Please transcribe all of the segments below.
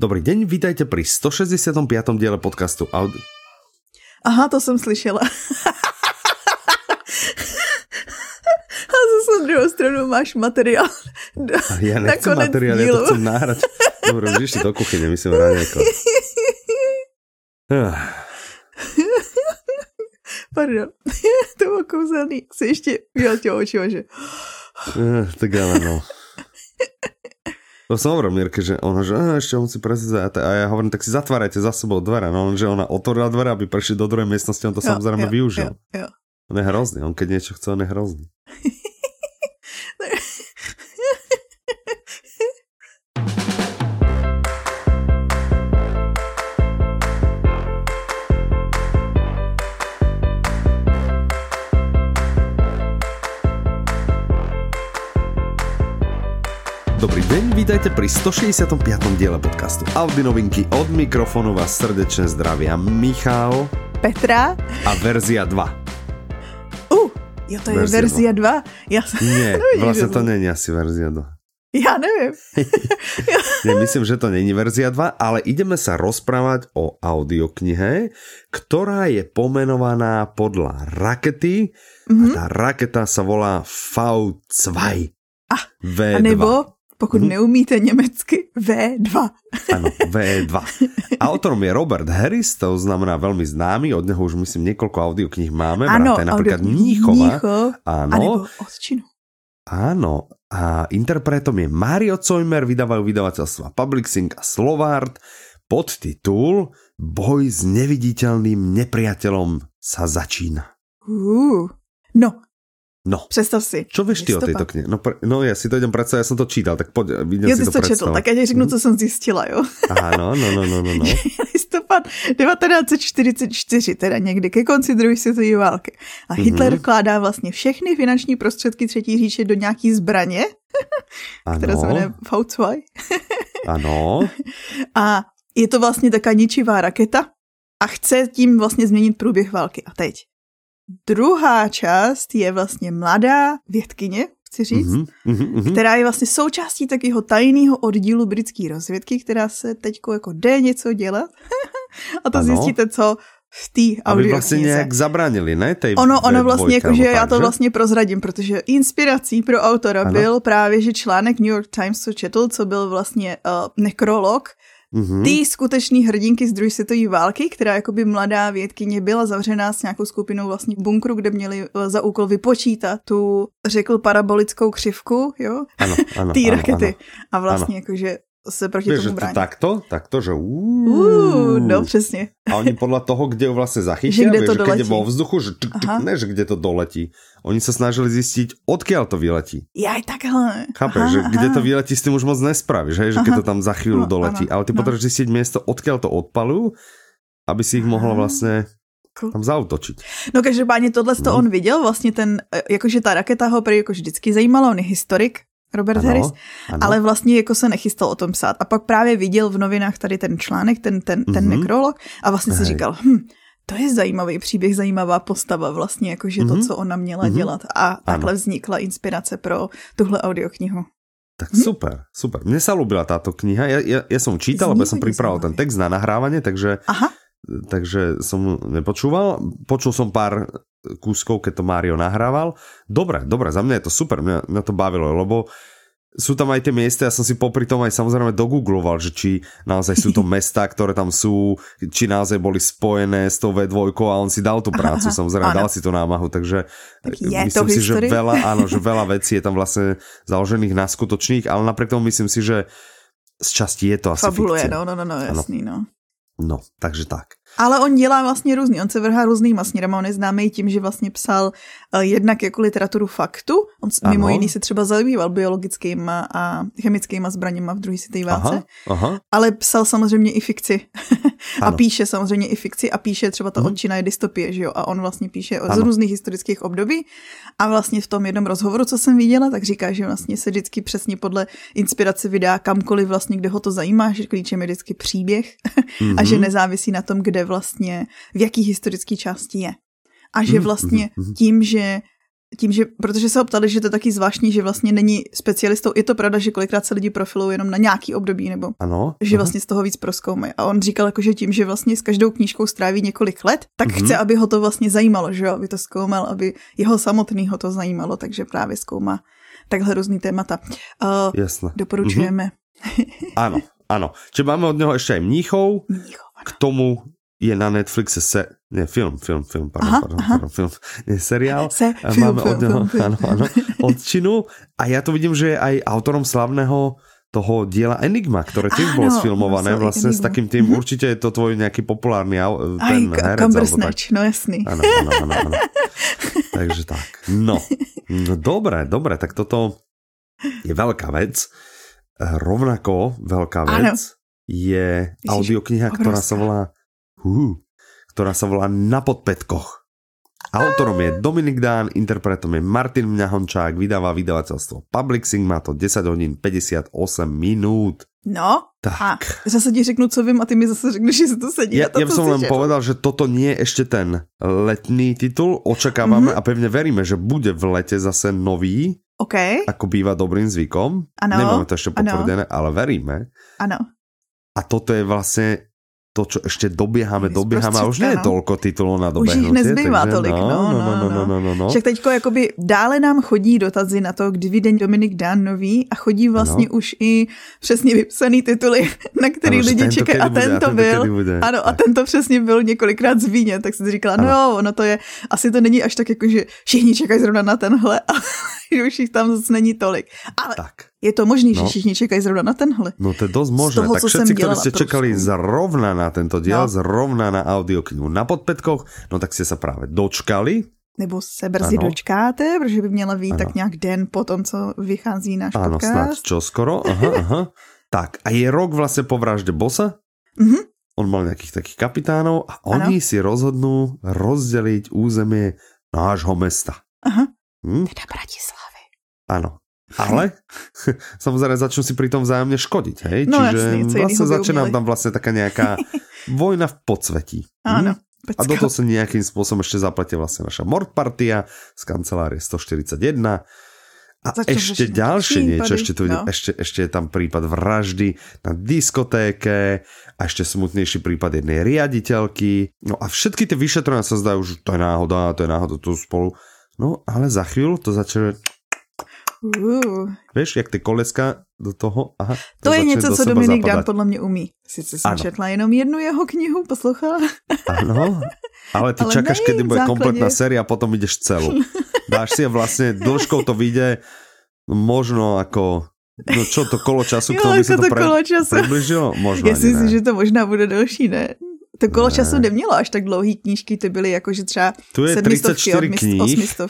Dobrý deň, vítajte pri 165. diele podcastu Audi... Aha, to som slyšela. A zase na druhou stranu máš materiál. Ja nechcem materiál, dílu. Ja to chcem náhrať. Dobre, už išli do kuchyne, myslím ráňajko. Pardon, to bol kouzelný. Si ešte vyhľadil oči, že... Tak ale no. To som hovoril Mirke, že ona, že ešte on si prezidá a ja hovorím, tak si zatvárajte za sebou dvere, no že ona otvorila dvere, aby prešli do druhej miestnosti, on to samozrejme využil. Jo. On je hrozný, on keď niečo chce, on je hrozný. Dobrý deň, vítajte pri 165. diele podcastu Audi novinky. Od mikrofónu vás srdečne zdravia Michal, Petra a verzia 2. Jo, to je verzia 2? Ja som... Nie, vlastne to nie je asi verzia 2. Ja neviem. Ja myslím, že to nie je verzia 2, ale ideme sa rozprávať o audioknihe, ktorá je pomenovaná podľa rakety. Mm-hmm. A tá raketa sa volá Faustwej. V2. A nebo... Pokud neumíte nemecky, V2. Áno, V2. Autorom je Robert Harris, to znamená veľmi známy, od neho už myslím niekoľko audiokníh máme, vrátane napríklad Mníchova. Áno. A nebo Odčinu. Áno, a interpretom je Mario Coimer, vydávajú vydavateľstva Publixing a Slovárd, podtitul Boj s neviditeľným nepriateľom sa začína. No. Představ si. Čo vieš ty o tejto knihe? No ja si to idem predstavať, ja som to čítal, tak poď, idem si to predstavať. Ja si to četl, tak ja ti řeknu, co som zistila, jo. Áno, no. Listopad 1944, teda někdy ke konci druhé světové války. A Hitler vkládá vlastně všechny finanční prostředky třetí říše do nějaký zbraně, která se jmenuje Faustwej. Ano. A je to vlastně taká ničivá raketa a chce tím vlastně změnit průběh války. A teď. Druhá část je vlastně mladá vědkyně, chci říct, která je vlastně součástí takového tajného oddílu britské rozvědky, která se teď jako jde něco dělat a to ano. Zjistíte, co v té audioknize. Aby vlastně nějak zabránili, ne? Ono vlastně, jakože já to vlastně prozradím, protože inspirací pro autora byl právě, že článek New York Times, co četl, co byl vlastně nekrolog, ty skutečný hrdinky z druhé světové války, která jakoby mladá vědkyně byla zavřená s nějakou skupinou vlastně v bunkru, kde měli za úkol vypočítat tu, řekl, parabolickou křivku, jo? Ano, ty rakety. Ano. A vlastně jakože se proti tomu brání. Takto, že no přesně. A oni podle toho, kde ho vlastně zachytí, že keď je vo vzduchu, že ne, že kde to doletí. Oni sa snažili zistiť, odkiaľ to vyletí. Jaj, takhle. Chápeš, že kde to vyletí, s tým už moc nespravíš, že keď to tam za chvíľu doletí. Ale ty potrebuješ zistiť miesto, odkiaľ to odpalujú, aby si ich mohla vlastne tam zautočiť. No každopádne tohleto on videl, vlastně ten, jakože ta raketa ho prý jako vždycky zajímala, on je historik, Robert Harris, ale vlastně jako se nechystal o tom psát. A pak právě viděl v novinách tady ten článek, ten nekrolog a vlastně si říkal, to je zajímavý příběh, zajímavá postava vlastně, jakože to, co ona měla dělat. A takhle vznikla inspirace pro tuhle audioknihu. Tak super. Mne sa ľúbila táto kniha. Ja som čítal, lebo som pripravil ten text na nahrávanie, takže som nepočúval. Počul som pár kúskov, keď to Mário nahrával. Dobre, za mňa je to super. Mňa to bavilo, lebo sú tam aj tie miesta, ja som si popri tom aj samozrejme dogoogloval, že či naozaj sú to mestá, ktoré tam sú, či naozaj boli spojené s tou V2 a on si dal tú prácu, samozrejme, dal si tú námahu, takže tak myslím si, že veľa vecí je tam vlastne založených na skutočných, ale napriek tomu myslím si, že z časti je to asi fabuluje, fikcia. No, jasný, no. No, takže tak. Ale on dělá vlastně různý, on se vrhá různýma směrama, on je známý tím, že vlastně psal jednak jako literaturu faktu, on mimo jiný se třeba zabýval biologickýma a chemickýma zbraněma v druhé světové válce, ale psal samozřejmě i fikci a píše samozřejmě i fikci a píše třeba ta Odčina je dystopie, že jo, a on vlastně píše z různých historických období a vlastně v tom jednom rozhovoru, co jsem viděla, tak říká, že vlastně se vždycky přesně podle inspirace vydá kamkoliv vlastně, kde ho to zajímá, že klíčem je vždycky příběh a že nezávisí na tom, kde vlastně, v jaký historické části je. A že vlastně tím, že tím, že, protože se ho ptali, že to je taky zvláštní, že vlastně není specialistou. Je to pravda, že kolikrát se lidi profilují jenom na nějaký období, nebo ano, že vlastně z toho víc prozkoumají. A on říkal, jako, že tím, že vlastně s každou knížkou stráví několik let, tak chce, aby ho to vlastně zajímalo, že jo, aby to zkoumal, aby jeho samotného to zajímalo, takže právě zkoumá takhle různý témata. Doporučujeme. Ano, ano. Čiže máme od něho ještě aj Mníchov. K tomu je na Netflixe seriál, máme od neho odčinu a ja to vidím, že je aj autorom slavného toho diela Enigma, ktoré tiež bolo sfilmované vlastne Enigma. S takým tým, určite je to tvoj nejaký populárny herec. No jasný. Áno. Takže tak. No dobre, tak toto je veľká vec. Rovnako veľká vec je audiokniha, ktorá sa volá Na podpätkoch. Autorom je Dominik Dán, interpretom je Martin Mňahončák, vydáva vydavateľstvo Publixing, má to 10 hodín 58 minút. No, tak. A zase ti řeknu, co vím, a ty mi zase řekneš, že si to sedí. Ja by som len povedal, že toto nie je ešte ten letný titul, očakávame a pevne veríme, že bude v lete zase nový, ako býva dobrým zvykom. Ano. Nemáme to ešte potvrdené, ale veríme. Áno. A toto je vlastne to, čo ešte dobiehame a už nie je toľko titulov na dobehnutie. Už jich nezbývá tolik, no. Však teďko jakoby dále nám chodí dotazy na to, kdy vyjde Dominik Dán nový a chodí vlastně už i přesně vypsaný tituly, na který lidi čekají a tento přesně byl několikrát zmíněn, tak jsem říkala, ono to je, asi to není až tak jako, že všichni čekají zrovna na tenhle a že už jich tam zase není tolik. Ale je to možný, že všichni čekají zrovna na tenhle. No to je dosť možné. Tak všetci, ktorí ste čekali zrovna na tento diel, zrovna na audioknihu Na podpätkoch, no tak ste sa práve dočkali. Nebo se brzy dočkáte, protože by měla být tak nějak den po tom, co vychází náš podcast. Áno, snad čoskoro. Aha. Tak a je rok vlastne po vražde bossa. On mal nejakých takých kapitánov a oni si rozhodnú rozdeliť územie nášho mesta. Teda Bratislavy. Áno. Ale samozrejme začnú si pri tom vzájomne škodiť, hej? No, čiže jasný, vlastne začína tam vlastne taká nejaká vojna v podsvetí. Áno. A do toho sa nejakým spôsobom ešte zapletie vlastne naša mordpartia z kancelárie 141. A ešte ďalšie niečo, ešte je tam prípad vraždy na diskotéke a ešte smutnejší prípad jednej riaditeľky. No a všetky tie vyšetrovania sa zdajú, že to je náhoda, to spolu. No ale za chvíľu to začne... Víš, jak ty koleska do toho... Aha, to je něco, co Dominik Dán podle mě umí. Sice jsem četla jenom jednu jeho knihu, poslouchala. Ano, ale ty čakáš, kedy bude kompletná séria a potom ideš celú. Dáš si je vlastne, dĺžkou to vyjde možno ako... No čo, to kolo času, k tomu by sa to približilo? Možno ani ne. Myslím si, že to možná bude delší, ne? To kolo času nemělo až tak dlouhý knížky, ty byly jakože třeba 700 od 800.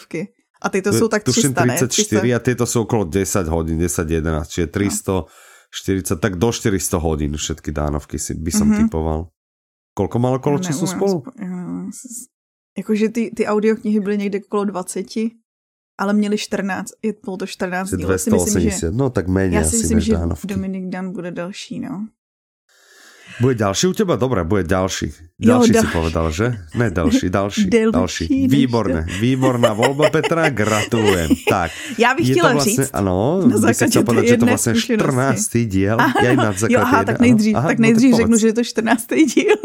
A tieto sú tak 300, ne? 34 a tieto sú okolo 10 hodín, 10-11, čiže 340, tak do 400 hodín všetky dánovky si by som typoval. Koľko malo kolo času spolu? Jakože ty audioknihy byly niekde okolo 20, ale měli 14, bylo to 14 díl. 280, no tak méně asi než dánovky. Já si myslím, že Dominik Dán bude další, no. Bude ďalší u teba? Dobre, bude ďalší. Ďalší si povedal, že? Ne, ďalší. Výborné. Výborná voľba, Petra, gratulujem. Tak. Ja bych chtěla říct. Áno, by si chcel povedať, že to vlastne 14. diel. Tak nejdřív řeknu, že je to 14. diel.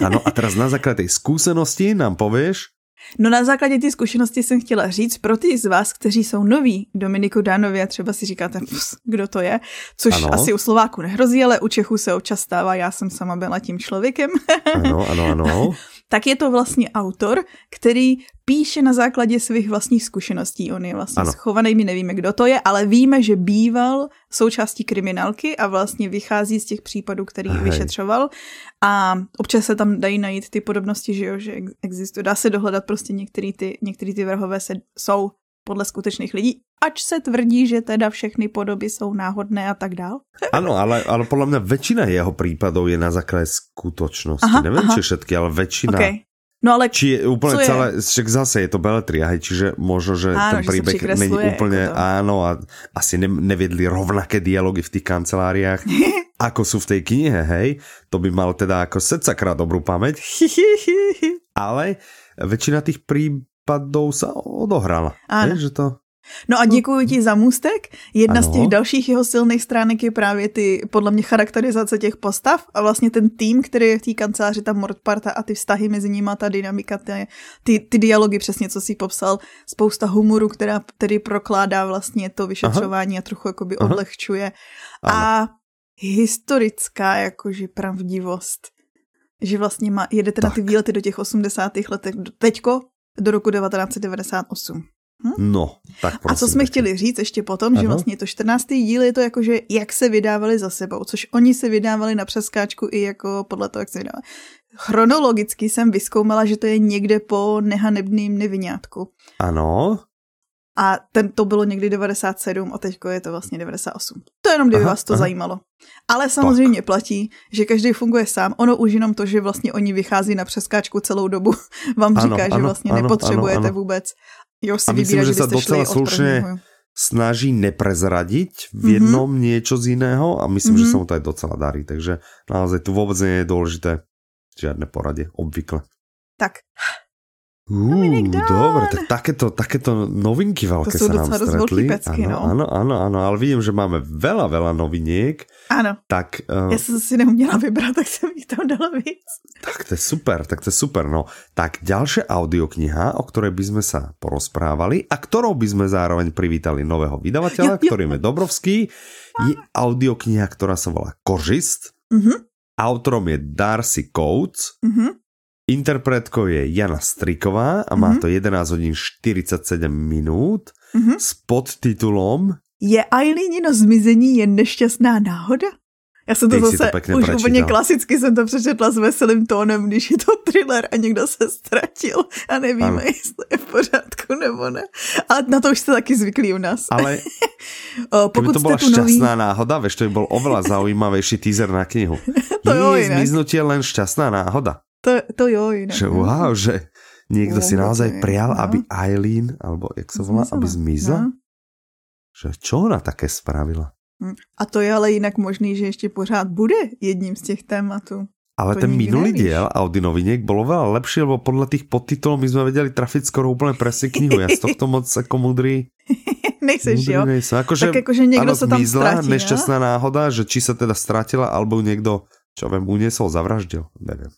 Áno, a teraz na základe tej skúsenosti nám povieš? No na základě té zkušenosti jsem chtěla říct, pro ty z vás, kteří jsou noví Dominiku Dánovi a třeba si říkáte, kdo to je, což asi u Slováku nehrozí, ale u Čechů se občas stává, já jsem sama byla tím člověkem. Ano. Tak je to vlastně autor, který píše na základě svých vlastních zkušeností. On je vlastně schovaný, my nevíme, kdo to je, ale víme, že býval součástí kriminálky a vlastně vychází z těch případů, který vyšetřoval. A občas se tam dají najít ty podobnosti, že existuje. Dá se dohledat prostě některý ty vrhové jsou podle skutečných lidí, ač se tvrdí, že teda všechny podoby jsou náhodné a tak dál. Áno, ale podľa mňa väčšina jeho prípadov je na základe skutočnosti. Neviem, či všetky, ale väčšina. No ale či je úplne celé, však zase je to beletria, hej, čiže možno, že ten príbeh není úplne, a asi neviedli rovnaké dialógy v tých kanceláriách, ako sú v tej knihe, hej. To by mal teda ako sedcakrát dobrú pamäť. Ale väčšina tých príbehov prípadov sa odohrala. Áno. Je, že to... No a děkuji ti za můstek. Jedna ano. z těch dalších jeho silných stránek je právě ty, podle mě, charakterizace těch postav a vlastně ten tým, který je v té kanceláři, ta mordparta a ty vztahy mezi nimi, ta dynamika, ty dialogy, přesně co jsi popsal, spousta humoru, která tedy prokládá vlastně to vyšetřování Aha. a trochu jakoby odlehčuje. Aha. A historická jakože pravdivost, že vlastně jedete tak. na ty výlety do těch 80. letech, teďko do roku 1998. Hm? No, tak prosím, a co jsme chtěli říct ještě potom, ano. že vlastně to 14. díl je to jakože jak se vydávali za sebou, což oni se vydávali na přeskáčku i jako podle toho, jak se vydávali. Chronologicky jsem vyskoumala, že to je někde po Nehanebným neviňátku. Ano. A to bylo někdy 97 a teďko je to vlastně 98. To jenom, kdyby vás to zajímalo. Ale samozřejmě tak. platí, že každý funguje sám. Ono už jenom to, že vlastně oni vychází na přeskáčku celou dobu, vám ano, říká, ano, že vlastně ano, nepotřebujete ano, ano. vůbec. A myslím, že sa docela slušne snaží neprezradiť v jednom niečo z iného a myslím, že sa mu to aj docela darí. Takže naozaj tu vôbec nie je dôležité žiadne poradie, obvykle. Tak. Dobre, tak takéto novinky veľké sa nám stretli. Áno, ale vidím, že máme veľa noviniek. Áno, tak, ja som si neumiela vybrať, tak som ich tam dala víc. Tak to je super. No. Tak ďalšia audiokniha, o ktorej by sme sa porozprávali a ktorou by sme zároveň privítali nového vydavateľa, ktorým je Dobrovský, je audiokniha, ktorá sa volá Kořist. Autorom je Darcy Coates. Interpretkou je Jana Stryková a má to 11 hodín 47 minút s podtitulom Je Eilinino zmizení jen nešťastná náhoda? Já jsem to Teď zase to už úplně klasicky jsem to přečetla s veselým tónem, když je to thriller a někdo se ztratil a nevíme, jestli je v pořádku nebo ne. A na to už jste taky zvyklí u nás. Ale pokud to byla šťastná náhoda, veš, to by byl oveľa zaujímavejší teaser na knihu. Je zmiznutí len šťastná náhoda. To jo, inak. Že wow, že niekto si naozaj prial, aby Eileen, alebo jak sa volá, aby zmizla? No. Že čo ona také spravila? A to je ale jinak možný, že ešte pořád bude jedním z těch tématů. Ale ten minulý diel Audi noviniek bolo veľa lepšie, lebo podľa tých podtitulov my sme vedeli trafiť skoro úplne presne knihu. Ja z tohto moc ako múdry... Nejseš, jo? Akože, tak akože niekto sa tam zmizla, stratí. Nešťastná náhoda, že či sa teda stratila, alebo niekto, čo viem, uniesol, zavraždil. Neviem.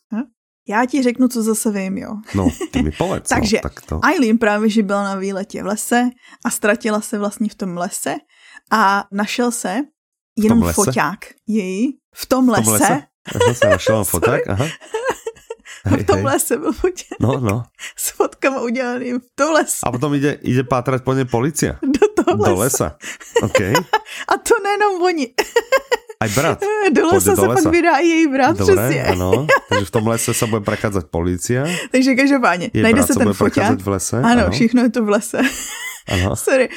Já ti řeknu, co zase vím, jo. No, ty mi povedz. Takže Eileen právě, že byla na výletě v lese a ztratila se vlastně v tom lese a našel se jenom foťák její. V tom lese? Aha, se našel foťák, aha. V tom lese byl foťák. No. S fotkama udělaným v tom lese. A potom ide pátrať po nej policia. Do lesa. Okay. A to nejenom oni. Aj brat. Do lesa sa pak vydá i její brat. Dobre, ano. Takže v tom lese sa bude prekázať polícia. Takže každopádne, najde sa ten foťák. Ano, všechno je to v lese. Ano. Sorry,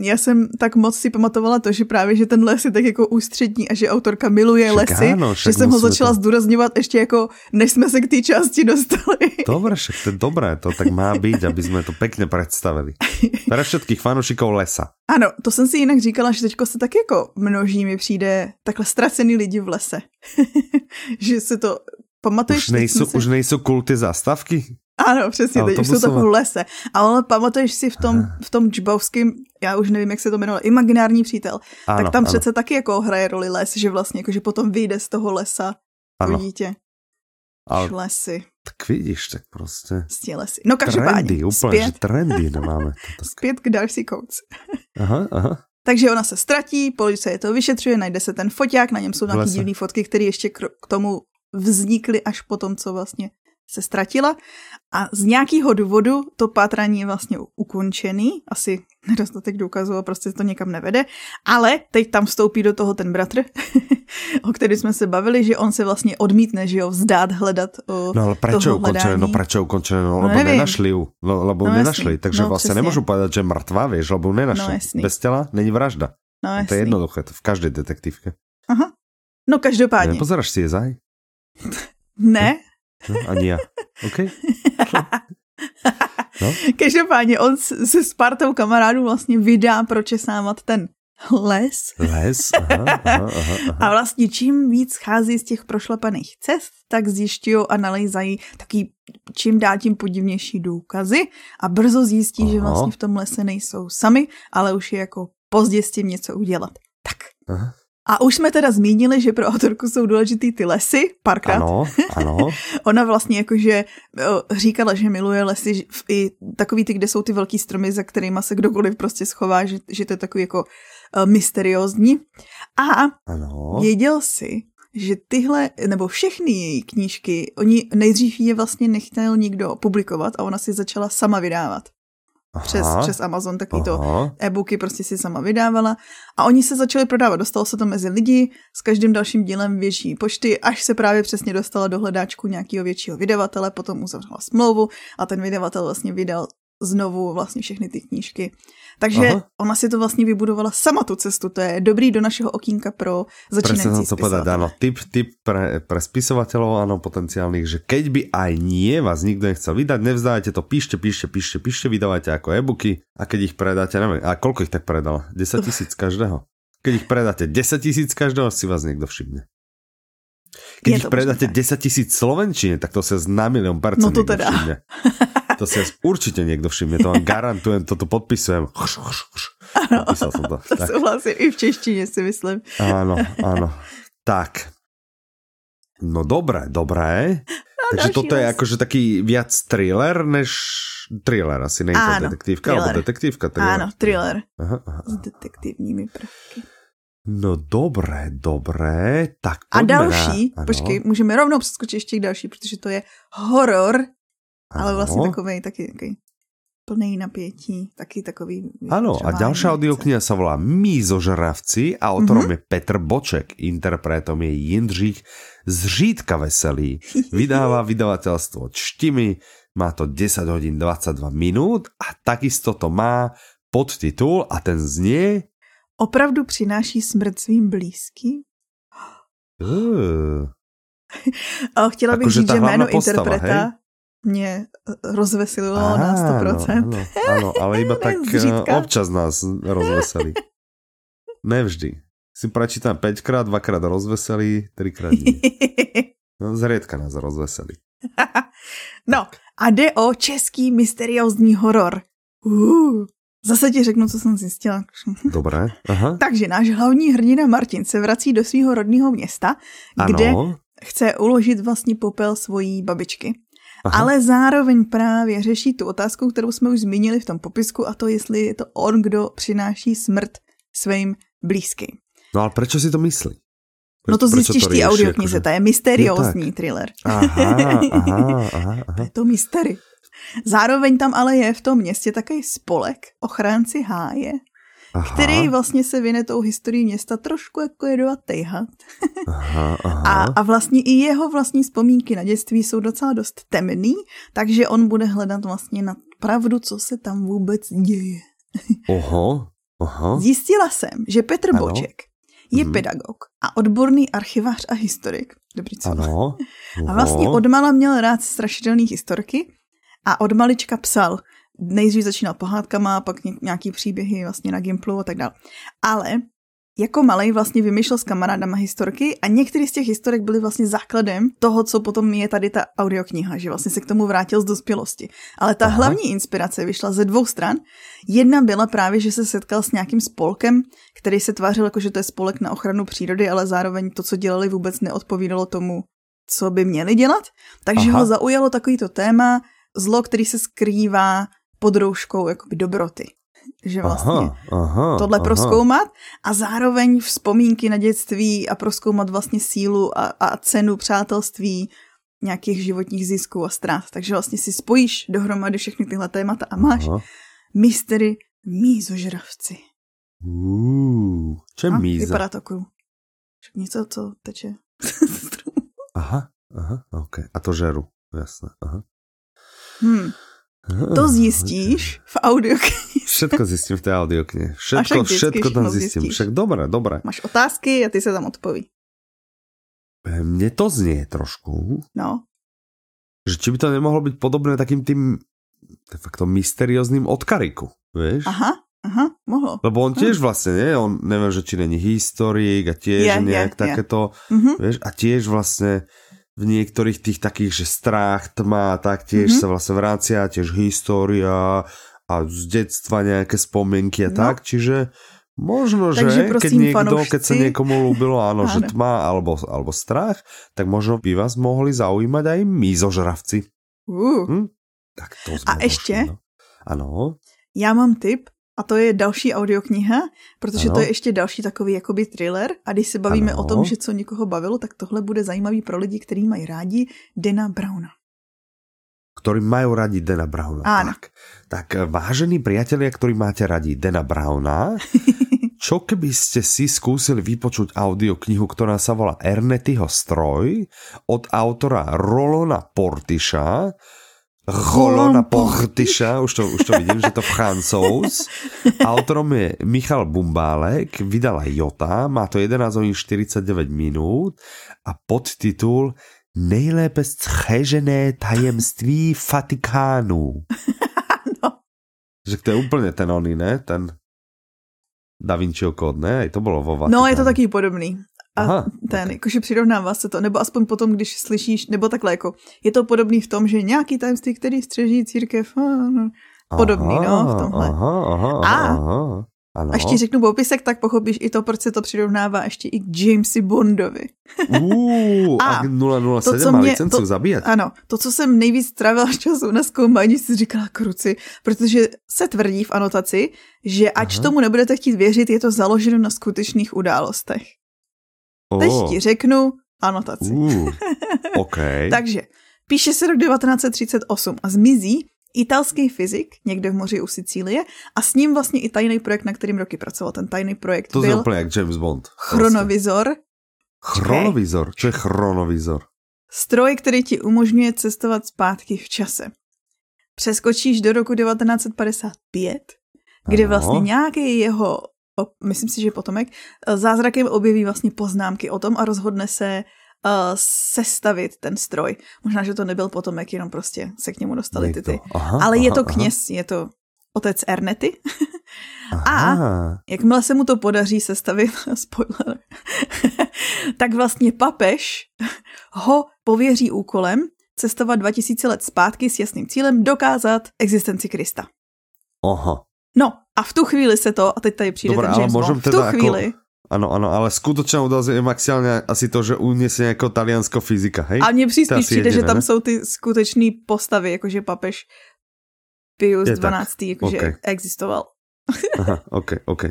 já jsem tak moc si pamatovala to, že právě, že ten les je tak jako ústřední a že autorka miluje lesy, áno, že jsem ho začala zdůrazňovat ještě jako, než jsme se k té části dostali. Dobre, však to je dobré, to tak má být, aby jsme to pekne představili. Pre všetkých fanoušiků lesa. Ano, to jsem si jinak říkala, že teďko se tak jako množí mi přijde takhle ztracený lidi v lese. Že se to pamatuješ? Už nejsou kulty zástavky? Ano, přesně, teď už jsou tak v lese. Ale pamatuješ si v tom džbovském, já už nevím, jak se to jmenovalo, imaginární přítel, ano, tak tam přece taky jako hraje roli les, že vlastně jakože potom vyjde z toho lesa to dítě. Ale lesy. Tak vidíš, tak prostě. Stě lesy. No každopádně. Trendy, úplně, že trendy nemáme. Zpět k Darcy Coates. Aha. Takže ona se ztratí, policie to vyšetřuje, najde se ten foťák, na něm jsou nějaký divné fotky, které ještě k tomu vznikly až potom, co vlastně se ztratila a z nějakého důvodu to pátrání je vlastně ukončený, asi nedostatek důkazů a prostě to někam nevede, ale teď tam vstoupí do toho ten bratr, o který jsme se bavili, že on se vlastně odmítne, že jo, vzdát, hledat toho hledání. No ale prečo ukončené? No lebo nenašli ju, takže vlastně nemůžu povedať, že mrtvá, vieš, lebo nenašli. No, bez těla není vražda. No, to je jednoduché, to v každé detektivke. Aha, no každopádně. Nepozeráš si je zaj? Ne. No, ani ja. OK. No. Každopádně on se s partou kamarádů vlastně vydá pročesávat ten Les. Aha. A vlastně čím víc chází z těch prošlapaných cest, tak zjišťují, analýzají taky čím dál tím podivnější důkazy a brzo zjistí, že vlastně v tom lese nejsou sami, ale už je jako pozdě s tím něco udělat. Tak. Aha. A už jsme teda zmínili, že pro autorku jsou důležitý ty lesy, párkrát. Ano. Ona vlastně jakože říkala, že miluje lesy i takový ty, kde jsou ty velký stromy, za kterýma se kdokoliv prostě schová, že to je takový jako mysteriózní. A věděl si, že tyhle, nebo všechny její knížky, oni nejdřív je vlastně nechtěl nikdo publikovat a ona si začala sama vydávat. Přes Amazon takovýto e-booky prostě si sama vydávala a oni se začali prodávat, dostalo se to mezi lidi s každým dalším dílem větší počty, až se právě přesně dostala do hledáčku nějakého většího vydavatele, potom uzavřela smlouvu a ten vydavatel vlastně vydal znovu vlastně všechny ty knížky. Takže ona si to vlastně vybudovala sama tu cestu, to je dobrý do našeho okýnka pro začínající spisovateľov. Tip pre spisovateľov, áno, potenciálnych, že keď by aj nie vás nikto nechcel vydať, nevzdávajte to, píšte, vydávajte ako e-booky a keď ich predáte, neviem, a koľko ich tak predala? 10 000 každého. Keď ich predáte 10 000 každého, si vás niekto všimne. Keď ich predáte 10 000 slovenčine, tak to sa z na 1% niekto všimne. To si určite niekto všimne, to vám garantujem, toto podpisujem. Podpísal som to. To súhlasím, i v češtine si myslím. Áno. Tak. No dobré. No, takže toto je akože taký viac thriller, než thriller asi, nie je to detektívka, thriller. Alebo detektívka. Áno, thriller. Aha. S detektívnymi prvky. No dobré. Tak a další, počkej, môžeme rovnou preskočiť ešte k další, pretože to je horor. Ale vlastně takový plný napětí, taky takový... Ano, a ďalšia audiokniha sa volá My zožravci a autorom je Petr Boček, interpretom je Jindřích Veselý. Vydáva vydavateľstvo Čtimi, má to 10 hodín 22 minút a takisto to má podtitul a ten znie... Opravdu přináší smrt svým blízkým? Chtěla bych říct, že jméno interpreta... Hej? Mne rozveselilo na 100%. Áno, ale iba tak občas nás rozveselí. Nevždy. Si prečítam 5-krát, 2-krát rozveselí, 3-krát nie. No, zriedka nás rozveselí. No, a jde o český mysteriózní horor. Zase ti řeknu, co jsem zjistila. Dobré. Aha. Takže náš hlavní hrdina Martin se vrací do svého rodného města, kde chce uložit vlastně popel svojí babičky. Aha. Ale zároveň právě řeší tu otázku, kterou jsme už zmínili v tom popisku, a to, jestli je to on, kdo přináší smrt svým blízkým. No ale proč si to myslí? No to zjistíš ty audioknize, to je mysteriózní thriller. Aha. To je to mystery. Zároveň tam ale je v tom městě takový spolek ochránci háje, který vlastně se věne tou historií města trošku jako Eduard Tejhat. A vlastně i jeho vlastní vzpomínky na dětství jsou docela dost temný, takže on bude hledat vlastně na pravdu, co se tam vůbec děje. Zjistila jsem, že Petr Boček je pedagog a odborný archivář a historik. Dobrý cíl. A vlastně odmala měl rád strašidelné historky a od malička psal. Nejdřív začínal pohádkama, pak nějaký příběhy vlastně na Gimplu a tak dále. Ale jako malej vlastně vymýšlel s kamarádama historky a některé z těch historek byly vlastně základem toho, co potom je tady ta audiokniha, že vlastně se k tomu vrátil z dospělosti. Ale ta hlavní inspirace vyšla ze dvou stran. Jedna byla právě, že se setkal s nějakým spolkem, který se tvářil jako, že to je spolek na ochranu přírody, ale zároveň to, co dělali, vůbec neodpovídalo tomu, co by měli dělat. Takže ho zaujalo takovýto téma, zlo, který se skrývá pod rouškou jakoby dobroty. Že vlastně tohle prozkoumat a zároveň vzpomínky na dětství a prozkoumat vlastně sílu a cenu přátelství nějakých životních zisků a ztrát. Takže vlastně si spojíš dohromady všechny tyhle témata a máš mystery mízožravci. Čem míza? Vypadá to cool. Něco, co teče z stromů. Okay. A to žeru, jasné. To zjistíš v audioknihe. Všetko zjistím v tej audioknihe. Všetko tam zjistím. Však dobré. Máš otázky a ty sa tam odpoví. Mne to znie trošku. No. Že či by to nemohlo byť podobné takým tým mysterióznym odkariku, vieš? Aha. Aha, mohlo. Lebo on tiež vlastne, nie? On neviem, že či není historik a tiež nejak takéto, vieš, a tiež vlastne v niektorých tých takých, že strach, tma, tak tiež sa vlastne vracia, tiež história a z detstva nejaké spomienky a tak, čiže možno, takže že prosím, keď sa niekomu ľúbilo, áno, že tma alebo strach, tak možno by vás mohli zaujímať aj mizožravci. Tak to a ešte, ano. Já mám tip, a to je další audiokniha, protože to je ještě další takový jakoby thriller a když se bavíme o tom, že co někoho bavilo, tak tohle bude zajímavý pro lidi, který mají rádi Dana Browna. Ktorí majú radi Dana Browna. Tak vážení priatelia, ktorí máte radi Dana Browna, čo keby ste si skúsili vypočuť audioknihu, ktorá sa volá Ernetyho stroj od autora Rolanda Porticha, už to vidím, že to Francouz. Autorom je Michal Bumbálek, vydala Jota, má to 11 hodín 49 minút a podtitul Nejlépe střežené tajemství Vatikánu. No. Že to je úplne ten oný, ne? Ten Da Vinciho kód, ne? Aj to bolo vo Vatikánu. No, je to taký podobný. A jakože přirovnává se to, nebo aspoň potom, když slyšíš, nebo takhle jako, je to podobný v tom, že nějaký tajemství, který střeží církev, podobný, v tomhle. Ano. Až ti řeknu popisek, tak pochopíš i to, proč se to přirovnává ještě i k Jamesi Bondovi. A 007 má licencu zabíjet. Ano, to, co jsem nejvíc trávila času na zkoumání, si říkala kruci, protože se tvrdí v anotaci, že ač tomu nebudete chtít věřit, je to založeno na skutečných událostech. Teď ti řeknu anotaci. Okay. Takže, píše se rok 1938 a zmizí italský fyzik, někde v moři u Sicílie, a s ním vlastně i tajný projekt, na kterým roky pracoval. Ten tajný projekt to byl projekt James Bond. Chronovizor. Chronovizor? Čo je chronovizor? Stroj, který ti umožňuje cestovat zpátky v čase. Přeskočíš do roku 1955, kde vlastně nějaký jeho, myslím si, že potomek, zázrakem objeví vlastně poznámky o tom a rozhodne se sestavit ten stroj. Možná, že to nebyl potomek, jenom prostě se k němu dostali ty. Ale je to kněz, je to otec Ernety. A jakmile se mu to podaří sestavit, spoiler, tak vlastně papež ho pověří úkolem cestovat 2000 let zpátky s jasným cílem dokázat existenci Krista. No, a v tu chvíli se to, a teď tady přijde ten James Bond, v tu chvíli... Ano, ale skutočná událost je maximálně asi to, že uniesie nějakého talianského fyzika, hej? A mně příspíš přijde, že tam jsou ty skutečné postavy, jakože papež Pius XII, jakože existoval. Aha, ok.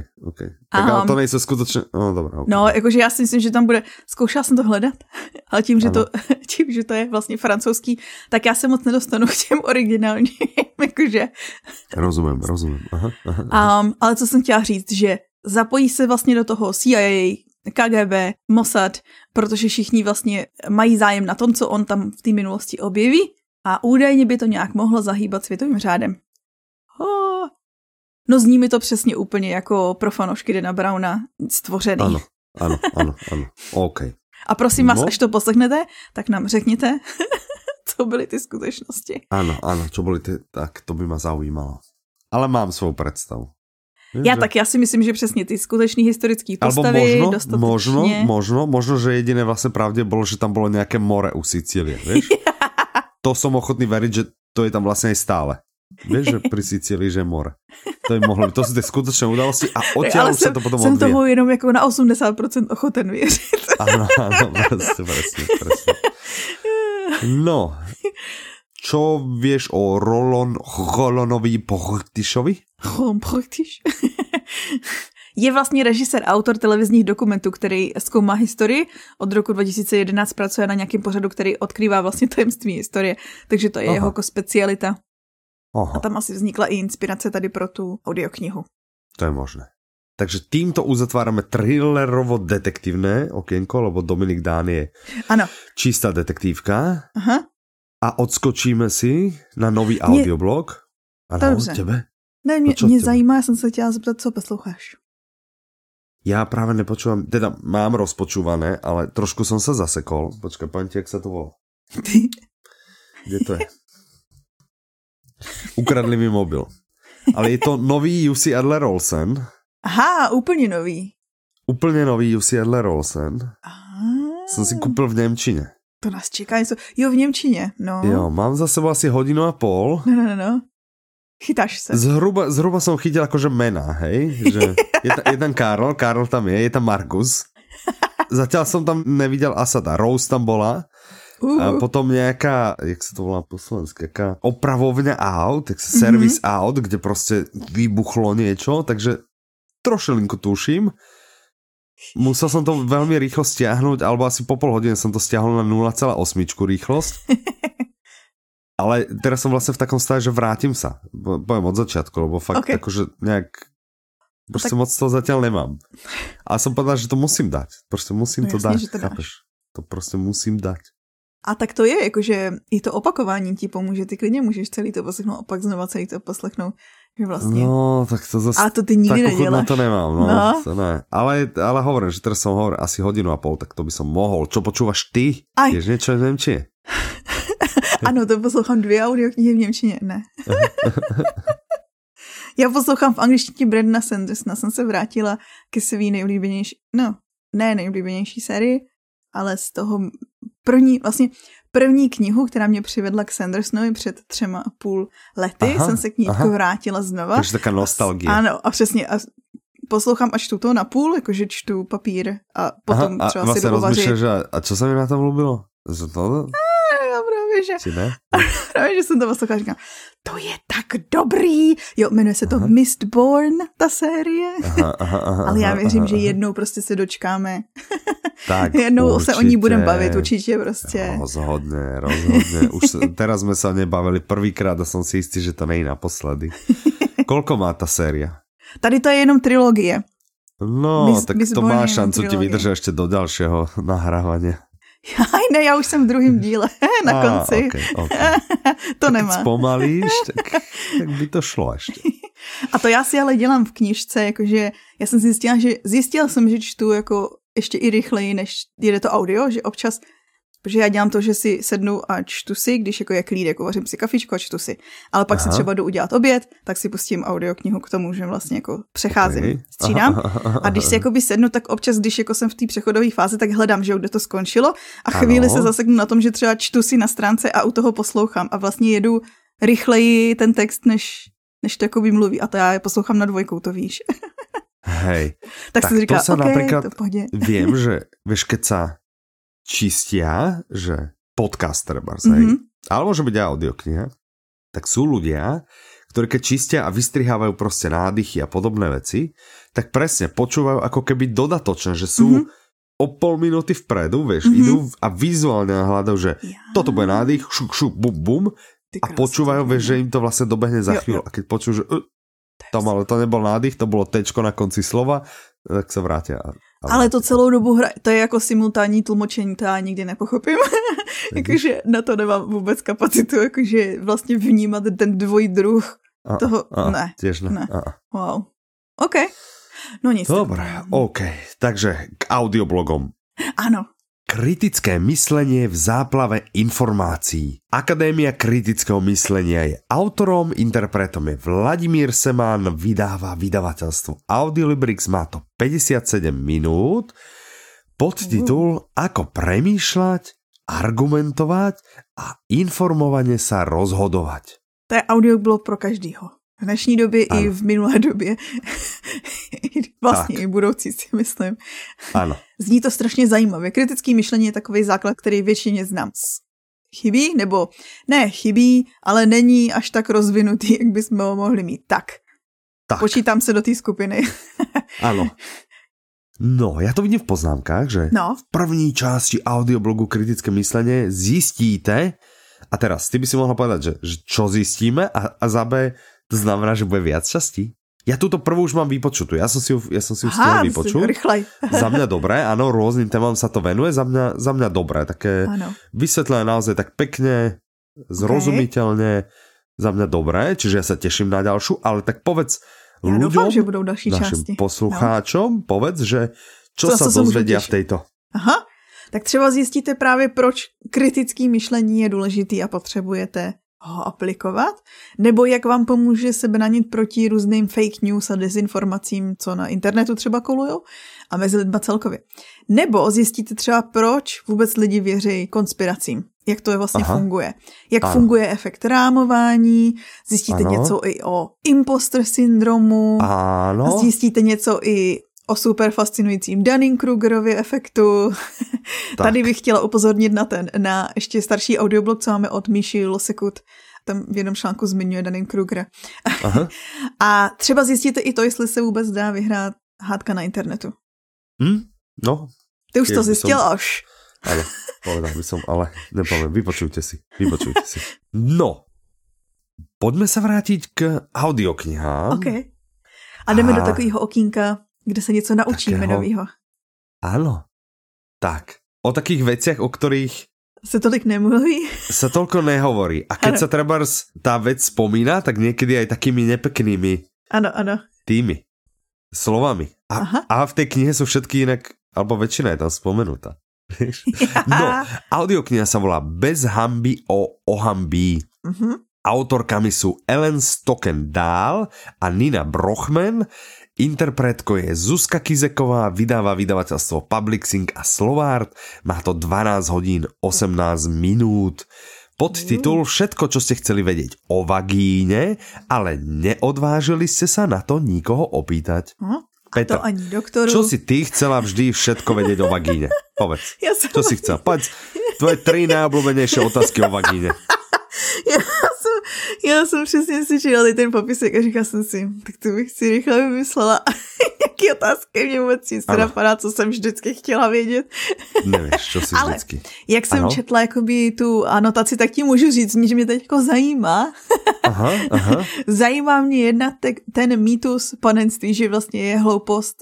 Tak ale to nejsou skutečné... No, dobrá. Okay. No, jakože já si myslím, že tam bude... Zkoušela jsem to hledat, ale tím, že to je vlastně francouzský, tak já se moc nedostanu k těm originálním, jakože... Rozumím. Aha. Ale co jsem chtěla říct, že zapojí se vlastně do toho CIA, KGB, Mossad, protože všichni vlastně mají zájem na tom, co on tam v té minulosti objeví a údajně by to nějak mohlo zahýbat světovým řádem. No zní mi to přesně úplně jako pro fanoušky Dana Browna stvořený. Ano, OK. A prosím vás, až to poslechnete, tak nám řekněte, co byly ty skutečnosti. Ano, co byly ty, tak to by mě zaujímalo. Ale mám svou představu. Ja si myslím, že přesně ty skutečné historické postavy dostatečně... Možno, že jediné vlastně pravdě bylo, že tam bylo nějaké more u Sicílie, vieš? To som ochotný veriť, že to je tam vlastně i stále. Vieš, že pri Sicílii, že je more. To sú tie skutočné udalosti a odtiaľ sa to potom odvie. Ale som tomu jenom jako na 80% ochoten věřit. Ano, presne. No, čo vieš o Rolanovi Portichovi? Portiche. Je vlastně režisér, autor televizních dokumentů, který zkoumá historii. Od roku 2011 pracuje na nějakém pořadu, který odkrývá vlastně tajemství historie. Takže to je jeho jako specialita. A tam asi vznikla i inspirace tady pro tu audioknihu. To je možné. Takže týmto uzatvárame thrillerovo-detektívne okienko, lebo Dominik Dán je čistá detektívka. A odskočíme si na nový audioblog. Ano, od tebe? Ne, mě zajímá, já jsem se chtěla zeptat, co posloucháš. Já právě nepočúvam, teda mám rozpočúvané, ale trošku jsem se zasekol. Počkej, paňte, jak se to volá. Kde to je? Ukradli mi mobil. ale je to nový Jussi Adler Olsen. Aha, úplně nový. Úplně nový Jussi Adler Olsen. Aha. Jsem si koupil v Němčině. To nás čeká něco. Jo, v Němčině, no. Jo, mám za sebou asi hodinu a půl. No. Chytáš se. Zhruba jsem chytil jakože jména, hej? Že je tam Karol tam je tam Markus. Zatiaľ jsem tam neviděl Asada, Rose tam bola. A potom nejaká, jak sa to volá po slovensku, nejaká opravovňa aut, tak sa servis aut, kde proste vybuchlo niečo, takže trošilinku tuším. Musel som to veľmi rýchlo stiahnuť, alebo asi po pol hodine som to stiahol na 0,8 rýchlosť. Ale teraz som vlastne v takom stave, že vrátim sa. Poviem od začiatku, lebo fakt akože nejak... Proste moc toho zatiaľ nemám. A som povedal, že to musím dať. Proste musím to dať, chápeš? To proste musím dať. A tak to je, jakože i to opakování ti pomůže, ty klidně můžeš celý to poslechnout a pak znova celý to poslechnout, že vlastně. No, tak to zase... A to ty nikdy neděláš. Na to nemám, no. To ne. Ale hovorím, že teraz jsem hovoril asi hodinu a půl, tak to by som mohl. Čo počúvaš ty? Jež něčo v němčině? Ano, to poslouchám 2 audioknihy v němčině, ne. Já poslouchám v angličtině Brandona Sandersona, jsem se vrátila ke svý nejoblíbenější, no, ne nejoblíbenější sérii, ale z toho... První knihu, která mě přivedla k Sandersonovi před 3,5 lety, jsem se k ní vrátila znova. Takže taká nostalgie. Ano, a přesně. A poslouchám a čtu to na půl, jakože čtu papír a potom aha, třeba si jdu uvařit. A co se mi na tom mluvilo? Že to? Já právě, že... Právě, že jsem to poslouchala a říkám, to je tak dobrý. Jo, jmenuje se to Mistborn, ta série. Ale já věřím, že jednou prostě se dočkáme... Tak, jednou určite, se o ní budem bavit, určitě prostě. Rozhodně. Už teraz jsme se o něj bavili prvýkrát a jsem si jistý, že to není naposledy. Kolko má ta séria? Tady to je jenom trilogie. No, tak to má šancu ti vydržet ještě do dalšího nahrávání. Aj ne, já už jsem v druhém díle na konci. Okay. To tak nemá. Zpomalíš, tak by to šlo ještě. A to já si ale dělám v knižce, jakože já jsem zjistila jsem, že čtu jako ještě i rychleji, než jede to audio, že občas, protože já dělám to, že si sednu a čtu si, když jako je klid, jako vařím si kafičko a čtu si. Ale pak si třeba jdu udělat oběd, tak si pustím audioknihu k tomu, že vlastně jako přecházím, střídám. A když si jakoby sednu, tak občas, když jako jsem v té přechodové fázi, tak hledám, že kde to skončilo a chvíli se zaseknu na tom, že třeba čtu si na stránce a u toho poslouchám a vlastně jedu rychleji ten text, než to jakoby mluví. A to já poslouchám na dvojku, to víš. Hej, tak si říká, to sa napríklad viem, že vieš, keď sa čistia, že podcast trebárs, ale môže byť aj audiokniha, tak sú ľudia, ktorí keď čistia a vystrihávajú proste nádychy a podobné veci, tak presne počúvajú ako keby dodatočne, že sú o pol minúty vpredu, vieš, idú a vizuálne hľadajú, že toto bude nádych, šuk, šuk, bum, bum a počúvajú, vieš, že im to vlastne dobehne za chvíľu a keď počujú, že... Tam, ale to nebyl nádych, to bylo tečko na konci slova, tak se vrátila. Ale to celou dobu to je jako simultánní tlumočení, to já nikdy nepochopím. Jakože na to nemám vůbec kapacitu, jakože vlastně vnímat ten dvojdruh toho, ne. Těž ne. Wow. OK. No nic. Dobré, OK. Takže k audioblogom. Ano. Kritické myslenie v záplave informácií. Akadémia kritického myslenia je autorom, interpretom je Vladimír Semán, vydáva vydavateľstvo Audiolibrix, má to 57 minút, podtitul Ako premýšľať, argumentovať a informovane sa rozhodovať. To je audioblog pro každýho. V dnešní době ano. I v minulé době. Vlastně tak. I budoucí si myslím. Ano. Zní to strašně zajímavě. Kritické myšlení je takový základ, který většině z nás chybí, nebo ne chybí, ale není až tak rozvinutý, jak bychom ho mohli mít. Tak. Počítám se do té skupiny. Ano. No, já to vidím v poznámkách, že no. V první části audioblogu Kritické myslenie zjistíte, a teraz ty by si mohla povedať, že čo zjistíme a za B... To znamená, že bude viac častí. Ja túto prvú už mám vypočutú. Ja som si ju stihol vypočuť. Za mňa dobré, áno, rôznym témam sa to venuje. Za mňa dobré. Také vysvetlené naozaj tak pekne, zrozumiteľne. Za mňa dobré, čiže ja sa teším na ďalšiu, ale tak povedz ľuďom, našim poslucháčom, povedz, že čo sa dozvedia v tejto. Aha, tak třeba zjistíte právě, proč kritické myšlení je důležitý a potřebujete ho aplikovat, nebo jak vám pomůže se bránit proti různým fake news a dezinformacím, co na internetu třeba kolujou a mezi lidma celkově. Nebo zjistíte třeba, proč vůbec lidi věří konspiracím, jak to je vlastně funguje. Jak funguje efekt rámování, zjistíte něco i o imposter syndromu, zjistíte něco i o super fascinujícím Dunning-Krugerově efektu. Tady bych chtěla upozornit na ještě starší audioblog, co máme od Míši Losekut. Tam v jednom článku zmiňuje Dunning-Krugera. A třeba zjistíte i to, jestli se vůbec dá vyhrát hádka na internetu. No. Ty už to zjistil až. Áno, povedal by som, ale nepoviem. Vypočujte si. No, poďme sa vrátiť k audioknihám. OK. A jdeme do takového okýnka, kde sa nieco naučíme nového. Áno. Tak, o takých veciach, o ktorých sa tolik nemluví. Sa toľko nehovorí. A keď sa trebárs tá vec spomína, tak niekedy aj takými nepeknými tými slovami. A v tej knihe sú všetky inak, alebo väčšina je tam spomenutá. No, audiokniha sa volá Bez hanby o hanbí. Autorkami sú Ellen Stockendal a Nina Brochman. Interpretko je Zuzka Kizeková, vydáva vydavateľstvo Publixing a Slovárd. Má to 12 hodín 18 minút. Podtitul Všetko, čo ste chceli vedieť o vagíne, ale neodvážili ste sa na to nikoho opýtať. Petra, to ani doktoru. Čo si ty chcela vždy všetko vedieť o vagíne? Povedz, ja čo si chcela? Poď, tvoje 3 najobľúbenejšie otázky o vagíne. Já jsem přesně si činala ten popisek a říkala jsem si, tak to bych si rychle vymyslela. Jaký otázky mě vůbec nic napadá, co jsem vždycky chtěla vědět. Nevíš, co si vždycky. Ale jak jsem četla jakoby tu anotaci, tak ti můžu říct, že mě teď jako zajímá. Zajímá mě jedna ten mýtus panenství, že vlastně je hloupost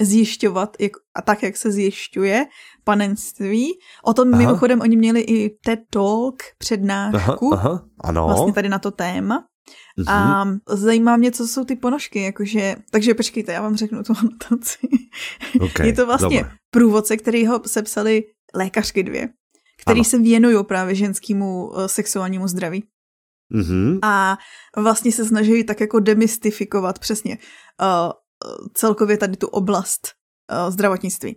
zjišťovat a tak, jak se zjišťuje panenství. O tom mimochodem oni měli i TED Talk přednášku. Vlastně tady na to téma. A zajímá mě, co jsou ty ponožky. Jakože, takže počkejte, já vám řeknu tu anotaci. Okay, je to vlastně průvodce, který ho sepsali lékařky dvě, který se věnují právě ženskému sexuálnímu zdraví. A vlastně se snaží tak jako demystifikovat přesně celkově tady tu oblast zdravotnictví.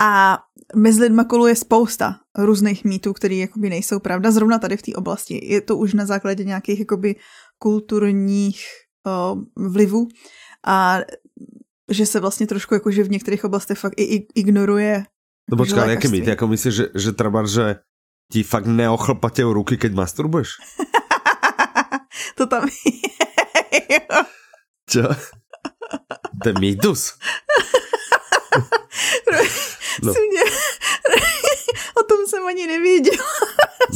A mezi lidma koluje spousta různých mýtů, které jakoby nejsou pravda. Zrovna tady v té oblasti. Je to už na základě nějakých jakoby kulturních vlivů a že se vlastně trošku jakože v některých oblastech fakt i ignoruje. No počká, nejaké mýty? Jako myslíš, že třeba, že ti fakt neochlpatějí ruky, keď masturbuješ? To tam je. Čo? To je mýtus. O tom jsem ani nevěděla.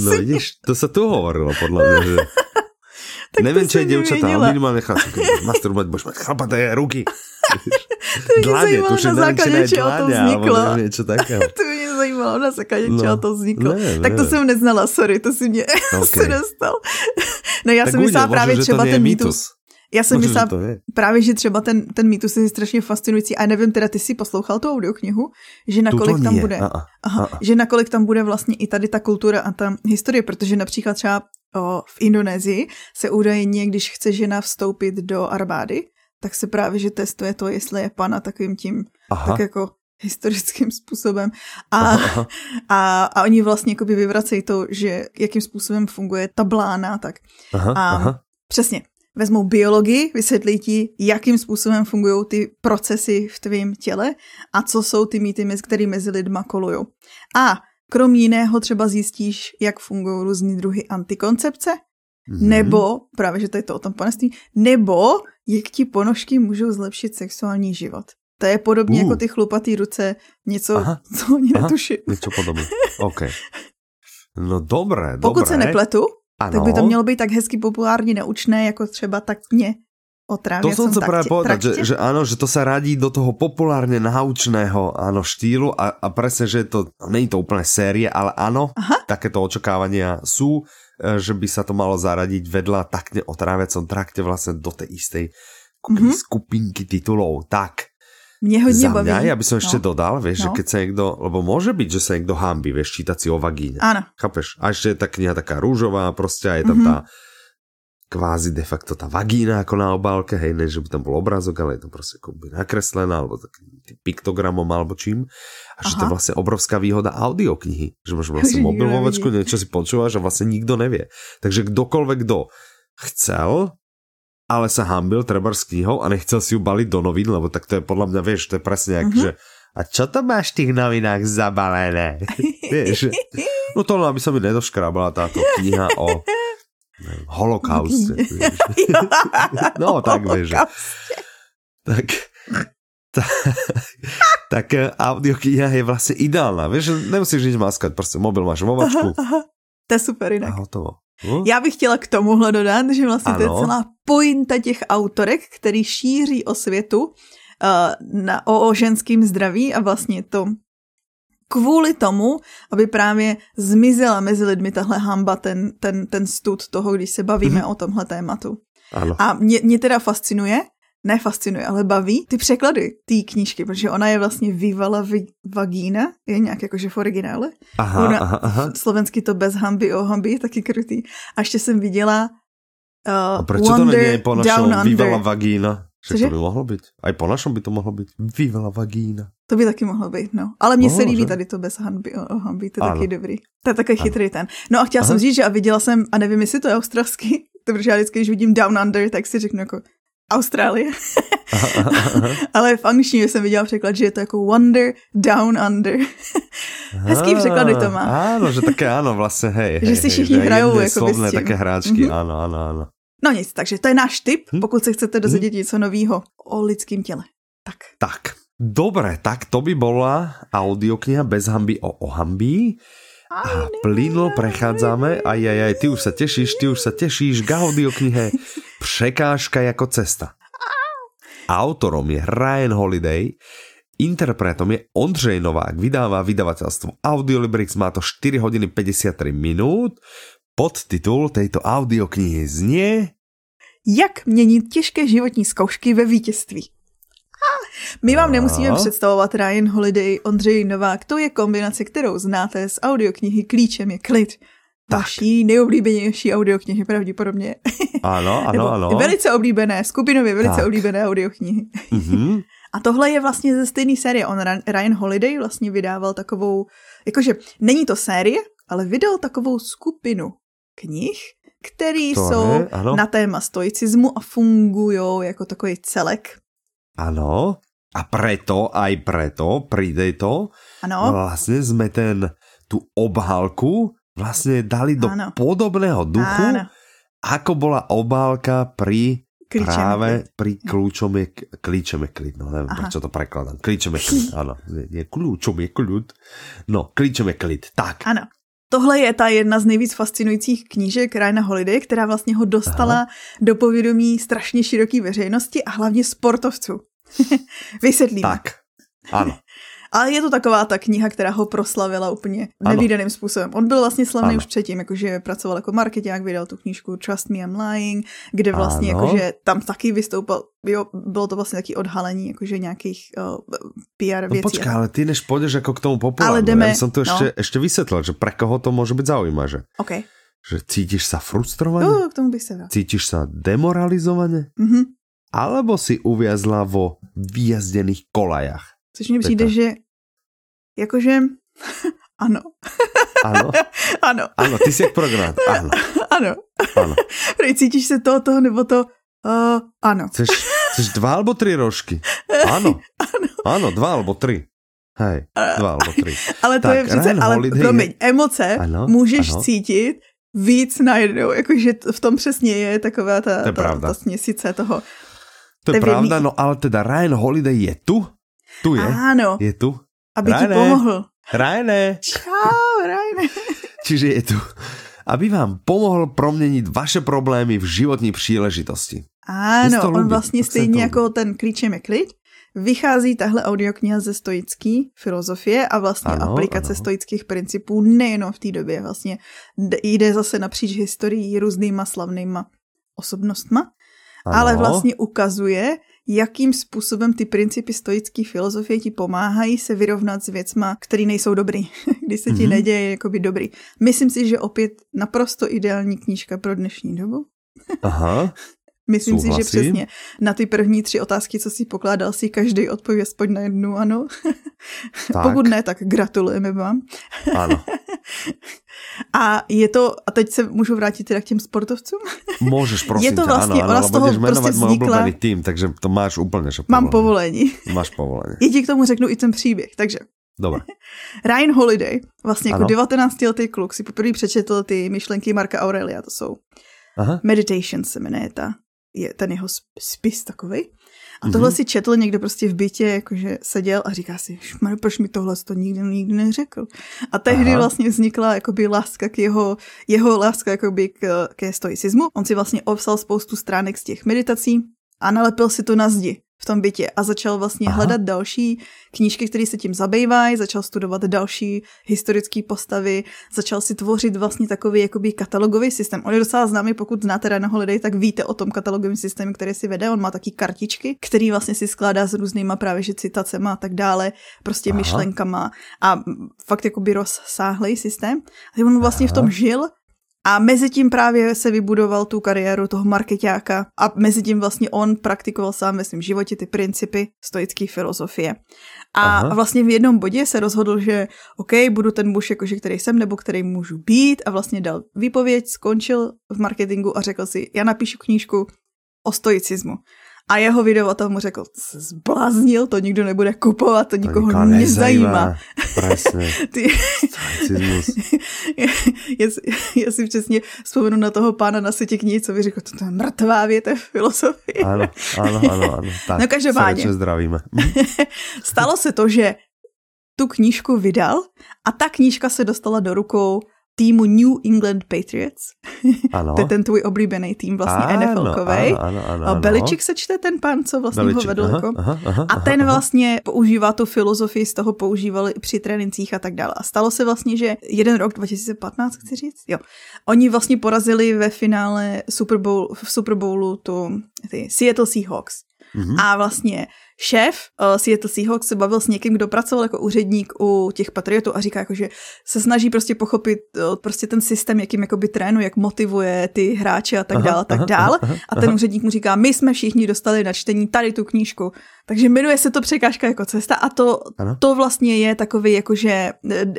No vidíš, to se tu hovorilo, podle mě, že... Nevím, čo je dievčatá, ale minimálne chlapky. Masturbovať budeš mať chlapaté ruky. To je nezajímalo na základe, čo o tom vzniklo. To je nezajímalo na základe, čo o tom vzniklo. Tak to jsem neznala, sorry, to si mě se dostal. No já jsem myslela právě třeba ten mýtus. Já jsem myslela právě, že třeba ten mýtus je strašně fascinující a nevím, teda ty si poslouchal tu audioknihu, že nakolik tam bude. Že nakolik tam bude vlastně i tady ta kultura a ta historie, protože například třeba v Indonésii se údajně, když chce žena vstoupit do armády, tak se právě, že testuje to, jestli je pana takovým tím, tak jako historickým způsobem. A oni vlastně jakoby vyvracejí to, že jakým způsobem funguje ta blána, tak. Přesně. Vezmou biologii, vysvětlí ti, jakým způsobem fungují ty procesy v tvém těle a co jsou ty mýty, které mezi lidma kolujou. A krom jiného třeba zjistíš, jak fungují různý druhy antikoncepce, nebo, právě, že to je to o tom panenství, nebo jak ti ponožky můžou zlepšit sexuální život. To je podobně jako ty chlupatý ruce, něco, co oni netuší. Něco podobné, OK. No dobré. Pokud se nepletu, tak by to mělo být tak hezky populárně neučné, jako třeba tak mě o trávě. To jsem se právě povedal, že ano, že to se radí do toho populárně naučného štýlu a presne, že to, není to úplně série, ale ano, takéto očekávania sú, že by sa to malo zaradiť vedľa takne o tráviacom trakte vlastne do tej istej skupinky titulov. Tak, Mne ho nebaví. Ja by som ešte dodal, vieš, že keď sa niekto, lebo môže byť, že sa niekto hanbí, vieš, čítať si o vagíne. Áno. Chápeš? A ešte je tá kniha taká rúžová, proste a je tam tá kvázi de facto tá vagína ako na obálke, hej, ne, že by tam bol obrázok, ale je to proste ako by nakreslená, alebo takým piktogramom, alebo čím. A že to je vlastne obrovská výhoda audioknihy, že máš vlastne mobilovačku, niečo si počúvaš a vlastne nikto nevie. Takže kdokoľvek kto chcel, ale sa hanbil treba s knihou a nechcel si ju baliť do novín, lebo tak to je podľa mňa, vieš, to je presne jak, že a čo to máš v tých novinách zabalené? Vieš, no to aby sa mi nedoškrábala táto kniha o holokauste. No tak, vieš. Tak audiokniha je vlastne ideálna, vieš, nemusíš nič maskať, proste mobil máš vo vačku. To je super inak. A hotovo. Já bych chtěla k tomuhle dodat, že vlastně to je celá pointa těch autorek, který šíří o světu o ženském zdraví a vlastně to kvůli tomu, aby právě zmizela mezi lidmi tahle hamba, ten stud toho, když se bavíme o tomhle tématu. Ano. A mě teda fascinuje, ale baví ty překlady té knížky, protože ona je vlastně Vivala vagína, je nějak jakože v originále. Aha. Slovensky to bez hanby o hanby je taky krutý. A ještě jsem viděla a proč to není po našem Vivala vagína? Že to by mohlo být. A i po našem by to mohlo být. Vivala vagína. To by taky mohlo být, no. Ale mně se líbí tady to bez hanby o hanby, to je taky dobrý. To je takový chytrý ten. No a chtěla jsem říct, že a viděla jsem, a nevím, jestli to je australský, protože já vždycky, když vidím Down Under, tak si řeknu jako Austrálie. Aha. Ale v angličtině jsem viděla překlad, že je to jako Wonder Down Under. Hezký překlady to má. Áno, že také áno, vlastně hej. Že si všichni hrajou jako by slovné také hráčky, áno. No nic, takže to je náš tip, pokud se chcete dozvědět něco novýho o lidském těle. Tak. Dobre, tak to by bola audiokniha Bez hanby o hanbí. A plynulo prechádzame, aj, ty už sa tešíš, k audioknihe Překážka jako cesta. Autorom je Ryan Holiday, interpretom je Ondřej Novák, vydává vydavateľstvo Audiolibrix, má to 4 hodiny 53 minút, podtitul tejto audioknihy znie Jak měnit těžké životní zkoušky ve vítězství. My vám nemusíme představovat Ryan Holiday, Ondřej Novák. To je kombinace, kterou znáte z audioknihy Klíčem je klid. Vaší nejoblíbenější audioknihy pravděpodobně. Ano. Velice oblíbené, skupinově velice oblíbené audioknihy. A tohle je vlastně ze stejné série. On Ryan Holiday vlastně vydával takovou, jakože není to série, ale vydal takovou skupinu knih, který jsou na téma stoicismu a fungujou jako takový celek. Áno, a preto, príde to, vlastne sme tú obálku vlastne dali do podobného duchu, ako bola obálka pri Klíčom je klid. No neviem, prečo to prekladám. Klíčom je klid, áno. Klíčom je klid. No, klíčom je klid, tak. Áno. Tohle je ta jedna z nejvíc fascinujících knížek Ryana Holiday, která vlastně ho dostala do povědomí strašně široké veřejnosti a hlavně sportovců. Vysvětlím. Tak, ano. Ale je to taková ta kniha, která ho proslavila úplně nevídaným způsobem. On byl vlastně slavný už předtím, jakože pracoval jako marketák, vydal tu knížku Trust Me, I'm Lying, kde vlastně jakože tam taky vystoupal, jo, bylo to vlastně taky odhalení jakože nějakých PR věcí. No počká, ale ty než půjdeš jako k tomu populárnu, ja som to ještě vysvětlil, že pre koho to může být zaujímavé. Okay. Že cítíš sa frustrovaně? No, k tomu bych se dal. Cítíš sa demoralizovaně? Mhm. Alebo si uviazla vo vyjazdených kolajach? Což mi přijde, že jakože ano. Ano, ty jsi jak prognát. Ano. Prej, cítíš se toho nebo to ano. Chceš 2 alebo 3 rožky? Ano, 2 alebo 3. Hej, 2 alebo 3. Ale to tak, je přece, promiň, emoce můžeš cítit víc najednou, jakože v tom přesně je taková ta směsice toho. To je pravda, no ale teda Ryan Holiday je tu. Tu je. Áno. Je tu. Aby ti pomohol. Rajne. Čau, Rajne. Čiže je tu. Aby vám pomohol promeniť vaše problémy v životní příležitosti. Áno, on vlastne stejne ako ten Klíčem je klid. Vychází tahle audiokniha ze stoické filozofie a vlastně aplikace stoických principů nejenom v té době. Vlastně jde zase napříč historií různýma slavnýma osobnostma, ale vlastně ukazuje, jakým způsobem ty principy stoické filozofie ti pomáhají se vyrovnat s věcma, které nejsou dobrý, když se ti neděje jakoby dobrý. Myslím si, že opět naprosto ideální knížka pro dnešní dobu. Aha. Myslím si, že přesně na ty první 3 otázky, co si pokládal, si každý odpoví aspoň na jednu, ano. Tak. Pokud ne, tak gratulujeme vám. Ano. A je to, a teď se můžu vrátit teda k těm sportovcům? Můžeš, prosím. Je to vlastně, ona z toho prostě vznikla. Tým, takže to máš úplně, že mám povolení. Máš povolení. I ti k tomu řeknu i ten příběh, takže. Dobre. Ryan Holiday, vlastně jako 19-letý kluk, si poprvé přečetl ty myšlenky Marka Aurelia, to jsou. Aha. Meditation se jmenuje ta. Je ten jeho spis takovej. A tohle si četl někde prostě v bytě, jakože seděl a říká si, proč mi tohle to nikdy neřekl. A tehdy vlastně vznikla jakoby láska k jeho láska jakoby ke stoicismu. On si vlastně obsal spoustu stránek z těch meditací a nalepil si to na zdi v tom bytě a začal vlastně hledat další knížky, které se tím zabývají, začal studovat další historické postavy, začal si tvořit vlastně takový jakoby katalogový systém. On je docela známý, pokud znáte Ryana Holiday, tak víte o tom katalogovém systému, který si vede, on má taky kartičky, který vlastně si skládá s různýma právě že citacema a tak dále, prostě myšlenkama a fakt jakoby rozsáhlej systém. A on vlastně v tom žil. A mezi tím právě se vybudoval tu kariéru toho markeťáka a mezi tím vlastně on praktikoval sám ve svém životě ty principy stoické filozofie. A vlastně v jednom bodě se rozhodl, že OK, budu ten muž, jakože, který jsem nebo který můžu být, a vlastně dal výpověď, skončil v marketingu a řekl si, já napíšu knížku o stoicismu. A jeho vydavatel mu řekl, se zbláznil, to nikdo nebude kupovat, to nikoho nezajímá. Presne. Já si přesně vzpomenu na toho pána na Světě knihy, co by řekl, to je mrtvá větev filozofie. Ano. Tak, no každopádně. Srdečně zdravíme. Stalo se to, že tu knížku vydal a ta knížka se dostala do rukou týmu New England Patriots. Ano. To je ten tvůj oblíbený tým vlastně NFL-kovej. Belliček se čte ten pán, co vlastně Belliček, ho vedl. A ten vlastně používá tu filozofii, z toho používali při trénincích a tak dále. A stalo se vlastně, že jeden rok, 2015, chci říct, jo. Oni vlastně porazili ve finále v Super Bowlu tu Seattle Seahawks. A vlastně šéf Seattle Seahawks se bavil s někým, kdo pracoval jako úředník u těch Patriotů a říká, jako, že se snaží prostě pochopit prostě ten systém, jakým jakoby trénuje, jak motivuje ty hráče a tak dále. A ten úředník mu říká, my jsme všichni dostali na čtení tady tu knížku. Takže jmenuje se to Překážka jako cesta a to vlastně je takový jakože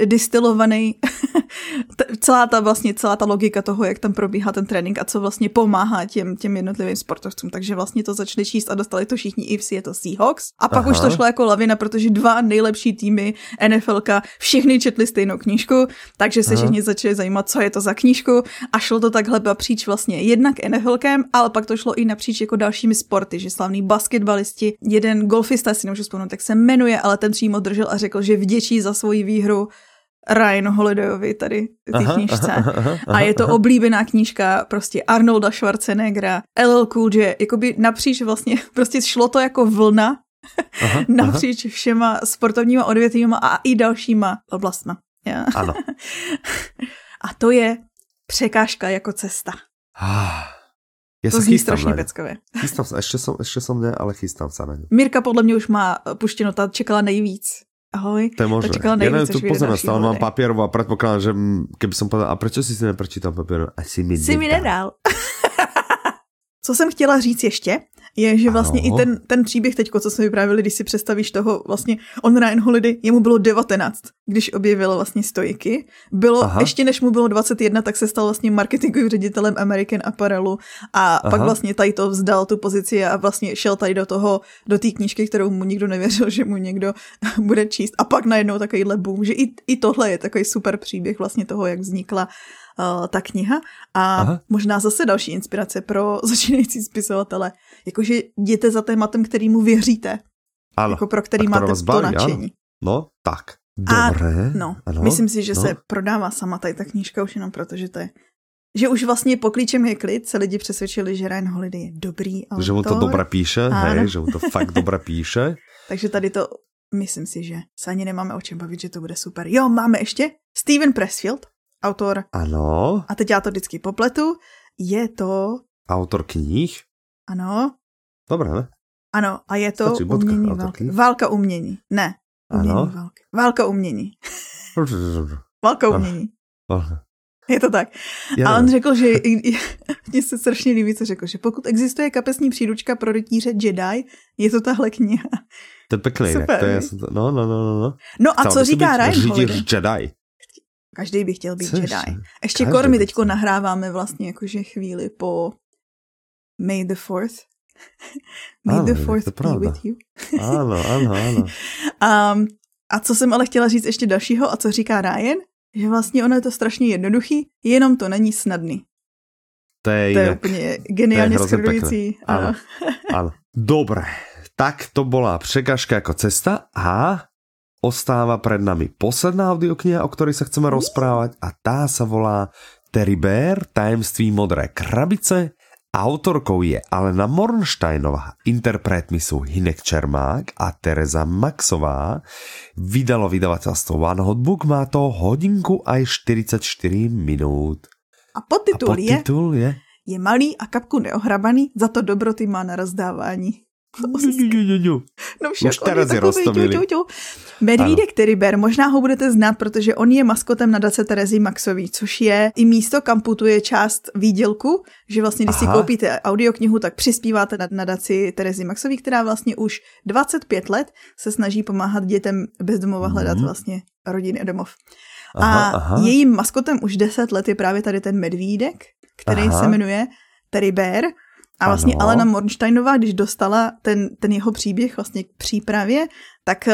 distilovaný celá ta logika toho, jak tam probíhá ten trénink a co vlastně pomáhá těm jednotlivým sportovcům. Takže vlastně to začali číst a dostali to všichni i v Seattle Seahawks. A pak už to šlo jako lavina, protože 2 nejlepší týmy NFLka všichni četli stejnou knížku, takže se všichni začali zajímat, co je to za knížku a šlo to takhle napříč vlastně jednak NFLkem, ale pak to šlo i napříč jako dalšími sporty, že slavní basketbalisti, jeden golfista, si nemůžu vzpomenout, tak se jmenuje, ale ten přímo držel a řekl, že vděčí za svoji výhru Ryan Holidayovi tady v té knížce. A je to oblíbená knížka prostě Arnolda Schwarzeneggera, LL Cool J, jakoby napříč vlastně, prostě šlo to jako vlna napříč všema sportovníma odvětvíma a i dalšíma oblastma. Ja. Ano. A to je Překážka jako cesta. Ja to zní strašne peckové. Chystám sa, ešte som ne, ale chystám sa na ňu. Mirka podľa mňa už má pušteno, tá čekala nejvíc. Ahoj. To je možné. Ja neviem, tu pozorám, stále mám papierovú a predpokladám, že keby som povedal, a prečo si neprečítal papierovú? Si mi nedal. Co jsem chtěla říct ještě, je, že vlastně i ten příběh teďko, co jsme vyprávili, když si představíš toho, vlastně on Ryan Holiday, jemu bylo 19, když objevil vlastně stoiky. Bylo, ještě než mu bylo 21, tak se stal vlastně marketingovým ředitelem American Apparelu a pak vlastně tady to vzdal tu pozici a vlastně šel tady do té knížky, kterou mu nikdo nevěřil, že mu někdo bude číst. A pak najednou takovýhle boom, že i tohle je takový super příběh vlastně toho, jak vznikla ta kniha a možná zase další inspirace pro začínající spisovatele. Jakože jděte za tématem, který mu věříte. Ano. Jako pro který máte to nadšení. No, tak. Dobré. Myslím si, že se prodává sama tady ta knížka už jenom proto, že to je, že už vlastně po klíčem je klid, se lidi přesvědčili, že Ryan Holiday je dobrý autor. Že mu to dobré píše, hej, že mu to fakt dobré píše. Takže tady to, myslím si, že se ani nemáme o čem bavit, že to bude super. Jo, máme ještě Steven Pressfield. Autor. Ano. A teď já to vždycky popletu. Je to... Autor knih? Ano. Dobré, ne? Ano, a je to umění války. Válka umění. Ne. Umění ano. Války. Válka umění. Válka umění. Válka. Je to tak. A on řekl, že mně se strašně líbí, co řekl, že pokud existuje kapesní příručka pro rytíře Jedi, je to tahle kniha. To je pěkný. Super, to je, no. No a co říká Ryan Holiday? Jedi. Každý by chtěl být Jedi. Ještě Kormi teďko nahráváme vlastně jakože chvíli po May the 4th. May the 4th be with you. Ano. A co jsem ale chtěla říct ještě dalšího a co říká Ryan? Že vlastně ono je to strašně jednoduchý, jenom to není snadný. To je úplně geniálně skrdující. Ano. Dobre, tak to bola překážka jako cesta a ostáva pred nami posledná audiokniha, o ktorej sa chceme rozprávať a tá sa volá Terry Bear, Tajemství modré krabice. Autorkou je Alena Mornštajnová, interpretmi sú Hinek Čermák a Tereza Maxová. Vydalo vydavateľstvo One Hot Book, má to hodinku aj 44 minút. A podtitul je Je malý a kapku neohrabaný, za to dobroty má na rozdávání. No však, už teraz je roztomilý. Medvídek Terry Bear, možná ho budete znát, protože on je maskotem nadace Terezy Maxový, což je i místo, kam putuje část výdělku, že vlastně, když si koupíte audioknihu, tak přispíváte na nadaci Terezy Maxový, která vlastně už 25 let se snaží pomáhat dětem bez domova hledat vlastně rodiny a domov. A jejím maskotem už 10 let je právě tady ten medvídek, který se jmenuje Terry Bear. A vlastně Alena Mornštajnová, když dostala ten jeho příběh vlastně k přípravě, tak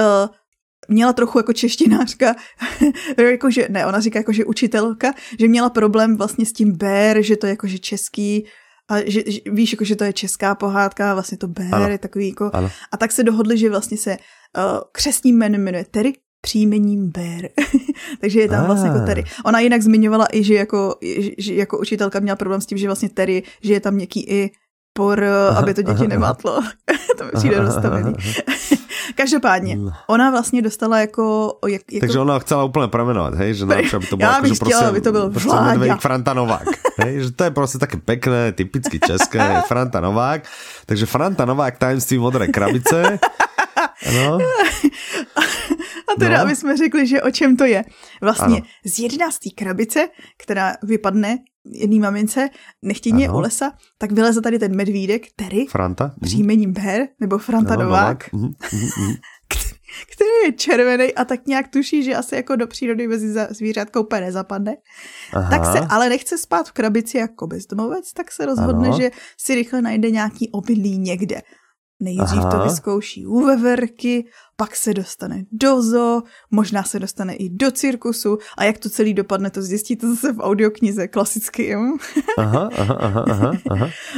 měla trochu jako češtinářka, jakože, ne, ona říká jakože učitelka, že měla problém vlastně s tím bear, že to je jakože český, a že víš, jakože to je česká pohádka, vlastně to bear je takový jako... Ano. A tak se dohodli, že vlastně se křestním jménem jmenuje Terry, příjmením Bear. Takže je tam vlastně jako Terry. Ona jinak zmiňovala i, že jako učitelka měla problém s tím, že vlastně Terry, že je tam něký i aby to děti nemátlo. To mi přijde dostavený. Každopádně, ona vlastně dostala jako... Takže ona chcela úplně premenovat, hej? Že najlepšie, aby to bylo... Já bych chtěla, aby to byl Vláďa. Franta Novák. Hej? Že to je prostě také pekné, typicky české, Franta Novák. Takže Franta Novák, Tajemství modré krabice. No. A teda, aby jsme řekli, že o čem to je. Vlastně z 11. krabice, která vypadne jedný mamince, nechtěně u lesa, tak vyleze tady ten medvídek, Terry, příjmením Bear, nebo Franta Novák, který je červený a tak nějak tuší, že asi jako do přírody mezi zvířátkou úplně nezapadne. Tak se ale nechce spát v krabici jako bezdomovec, tak se rozhodne, že si rychle najde nějaký obydlí někde. Nejdřív to vyzkouší u veverky, pak se dostane do zoo, možná se dostane i do cirkusu a jak to celý dopadne, to zjistíte zase v audioknize, klasicky.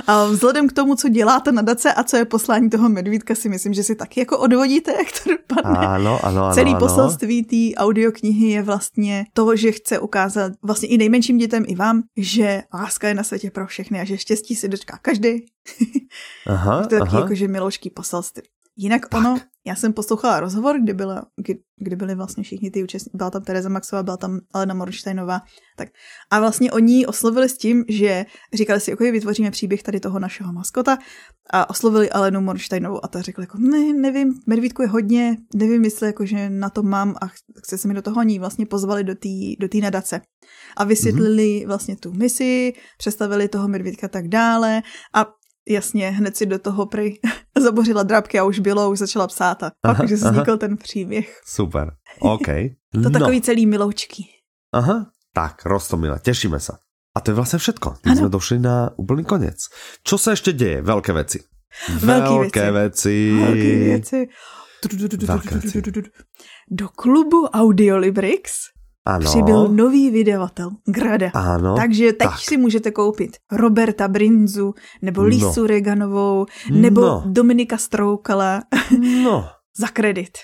A vzhledem k tomu, co děláte na dace a co je poslání toho medvídka, si myslím, že si taky jako odvodíte, jak to dopadne. Ano, celý poselství té audioknihy je vlastně to, že chce ukázat vlastně i nejmenším dětem, i vám, že láska je na světě pro všechny a že štěstí se dočká každý. To je taky jakože miloučký poselství. Jinak já jsem poslouchala rozhovor, kdy byli vlastně všichni ty účastníci, byla tam Tereza Maxová, byla tam Alena Mornštajnová, tak a vlastně oni oslovili s tím, že říkali si, ok, vytvoříme příběh tady toho našeho maskota a oslovili Alenu Mornštajnovou a ta řekla jako, ne, nevím, medvídku je hodně, nevím, jestli jakože na to mám a chce se mi do toho, oni vlastně pozvali do té nadace a vysvětlili vlastně tu misi, představili toho medvídka tak dále a jasně, hned si do toho prej zabořila drápky a už bylo, už začala psát a pak, že vznikl ten příběh. Super, OK. To takový celý miloučky. Tak, roztomile, tešíme sa. A to je vlastne všetko. My sme došli na úplný koniec. Čo sa ešte deje? Veľké veci. Do klubu Audiolibrix přibyl nový vydavatel, Grada. Takže teď si můžete koupit Roberta Brinzu, nebo Lísu Reganovou, nebo Dominika Stroukala za kredit.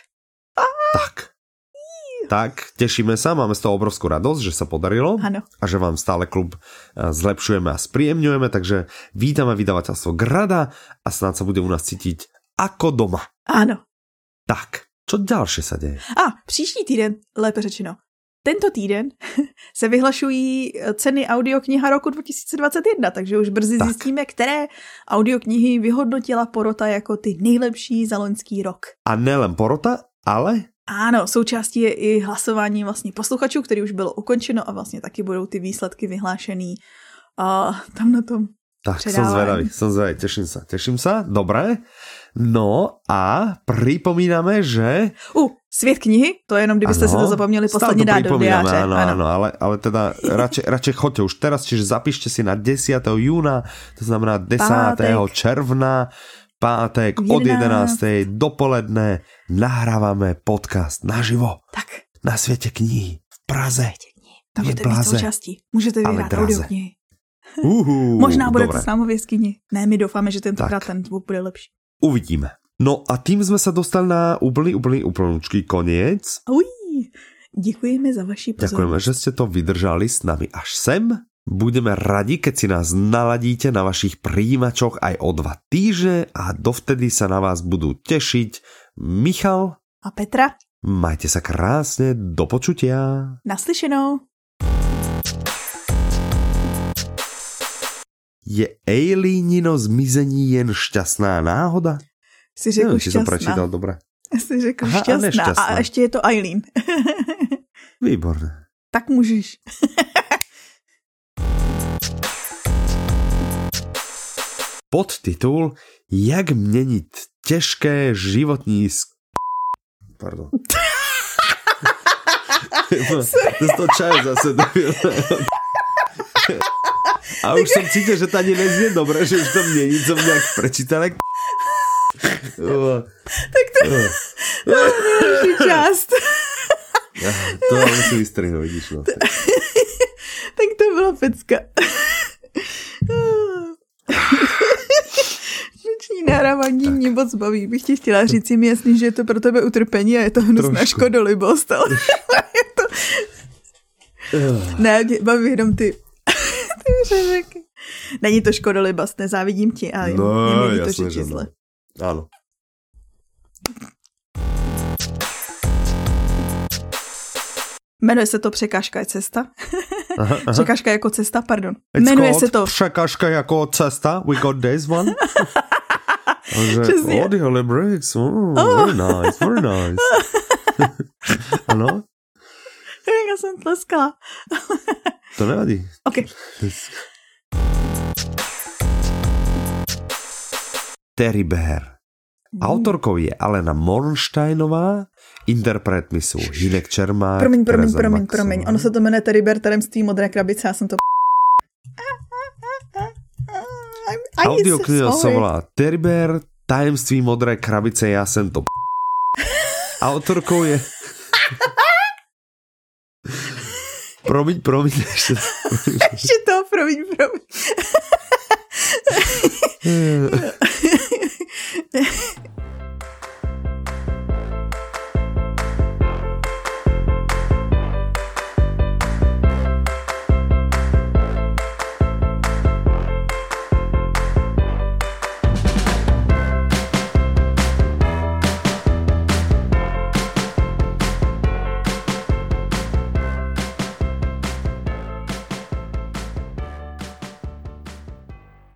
Tak, tešíme sa, máme z toho obrovskú radosť, že sa podarilo a že vám stále klub zlepšujeme a spríjemňujeme, takže vítame vydavateľstvo Grada a snad sa bude u nás cítiť ako doma. Ano. Tak, čo ďalšie sa deje? Příští týden, lépe řečeno. Tento týden se vyhlašují ceny audiokniha roku 2021, takže už brzy zjistíme, které audioknihy vyhodnotila porota jako ty nejlepší za loňský rok. A nejen porota, ale... Ano, součástí je i hlasování vlastně posluchačů, který už bylo ukončeno a vlastně taky budou ty výsledky vyhlášený tam na tom tak, předávání. Som zvedavý, teším sa, dobré. No a pripomíname, že... Svět knihy, to je jenom, kdybyste si to zapomněli posledně dát do diáře. Ano, ale teda radšej choďte už teraz, čiže zapíšte si na 10. júna, to znamená 10. června, pátek od 11. dopoledne nahrávame podcast naživo. Tak. Na Světě knihy v Praze. Můžete být součástí. Můžete vyhrát audioknihy. Možná budete s námi v jeskyni. Ne, my doufáme, že tentokrát ten zvuk bude lepší. Uvidíme. No a tím jsme se dostali na úplný koniec. Děkujeme za vaši pozornost. Děkujeme, že jste to vydržali s nami až sem. Budeme radi, keď si nás naladíte na vašich prijímačoch aj o 2 týždne a dovtedy sa na vás budú tešiť Michal a Petra. Majte sa krásne, do počutia. Naslyšenou. Je Eilinino zmizení jen šťastná náhoda? Si řekl šťastná. Či som prečítal dobre. Si řekl šťastná a ešte je to Eileen. Výborné. Tak môžeš. Podtitul Jak měnit těžké životní Pardon. To je to čaj zase. A už jsem cítil, že to ani nezní dobré, že už to mění, co mě nějak prečítane. Tak to je další část. To musím vystrihnout, vidíš. No. Tak to byla pecka. Vnitřní nahrávání mě moc baví. Bych ti chtěla říct, jim jasný, že je to pro tebe utrpení a je to hnusná škodolibost. Ale je to... Ne, baví jenom ty řeky. Není to škodolibost, nezávidím ti, ale je mi to, že ti zle. Ano. Jmenuje se to Překážka je cesta. Aha. Překážka jako cesta, pardon. Jmenuje se to Překážka jako cesta. We got this one. Audiolibrix. Very nice, very nice. Ano? Já jsem tleskala. To nevadí. Ok. Terry Bear. Autorkou je Alena Mornštajnová, interpretmi sú Hinek Čermák, Tereza Maxová. Promiň, ono sa to jmenuje Terry Bear, tajemství modré krabice, já jsem to... Audiokniha sa volá Terry Bear, tajemství modré krabice, já jsem to... Autorkou je... Promiň, promiň.